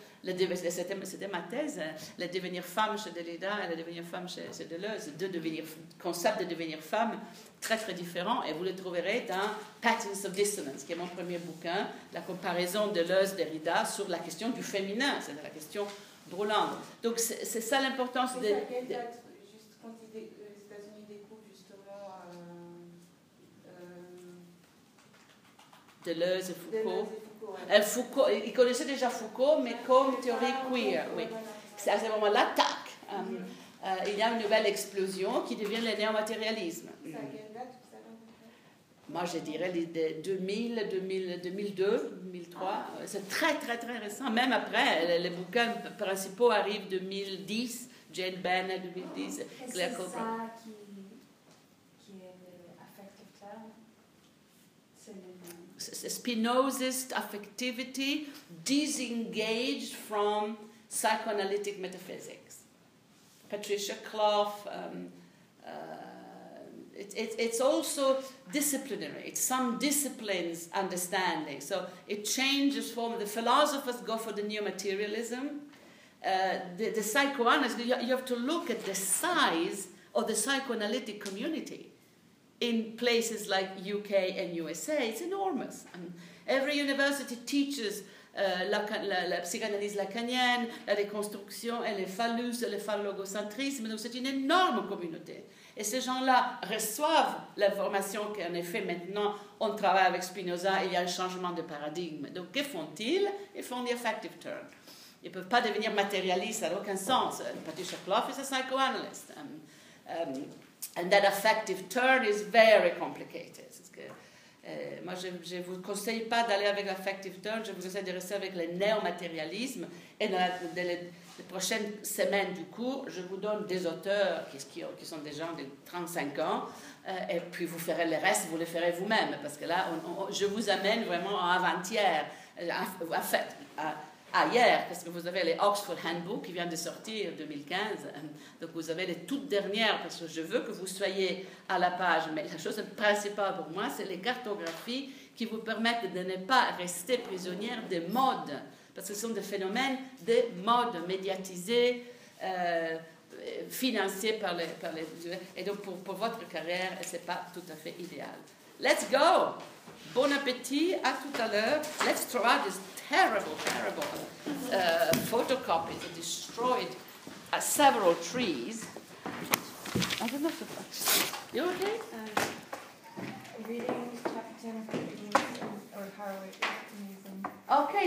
C'était ma thèse, le devenir femme chez Derrida et le devenir femme chez, chez Deleuze, deux devenir, concepts de devenir femme très très différents, et vous le trouverez dans Patterns of Dissonance, qui est mon premier bouquin, la comparaison Deleuze-Derrida sur la question du féminin, c'est la question brûlante. Donc c'est, c'est ça l'importance de... Deleuze et Foucault. Deleuze et Foucault, ouais. Foucault. Il connaissait déjà Foucault, mais comme théorie queer. Oui. C'est à ce moment-là, tac, um, mm. euh, il y a une nouvelle explosion qui devient le néo-matérialisme. Mm. Moi, je dirais les deux mille, deux mille, deux mille deux, deux mille trois. Ah. C'est très, très, très récent. Même après, les bouquins principaux arrivent deux mille dix, Jane Bennett deux mille dix, oh. Claire Cobra. Spinozist affectivity disengaged from psychoanalytic metaphysics. Patricia Clough. Um, uh, it, it, it's also disciplinary. It's some disciplines understanding. So it changes from the philosophers go for the new materialism. Uh, the, the psychoanalysts, you have to look at the size of the psychoanalytic community. In places like U K and U S A, it's enormous. Um, every university teaches uh, la, la, la psychanalyse lacanienne, la déconstruction et le phallus et le phallogocentrisme. Donc c'est une énorme communauté. Et ces gens-là reçoivent l'information qu'en effet maintenant on travaille avec Spinoza et il y a un changement de paradigme. Donc que font-ils? Ils font the affective turn. Ils ne peuvent pas devenir matérialistes, ça n'a aucun sens. Patricia Clough is a psychoanalyst. Um, um, And that affective turn is very complicated. Que, euh, moi, je ne vous conseille pas d'aller avec l'affective turn, je vous conseille de rester avec le néo-matérialisme. Et dans, la, dans les, les prochaines semaines du cours, je vous donne des auteurs qui, qui, qui sont des gens de trente-cinq ans, euh, et puis vous ferez le reste, vous le ferez vous-même, parce que là, on, on, je vous amène vraiment en avant-hier, en, en fait, à, ailleurs, parce que vous avez les Oxford Handbook qui vient de sortir en deux mille quinze, donc vous avez les toutes dernières, parce que je veux que vous soyez à la page, mais la chose principale pour moi, c'est les cartographies qui vous permettent de ne pas rester prisonnière des modes, parce que ce sont des phénomènes des modes médiatisés, euh, financés par les, par les... Et donc pour, pour votre carrière, c'est pas tout à fait idéal. Let's go! Bon appétit, à tout à l'heure. Let's try this terrible, terrible uh, photocopy that destroyed uh, several trees. I don't know if you okay? Uh, reading chapter ten of Haraway. Okay.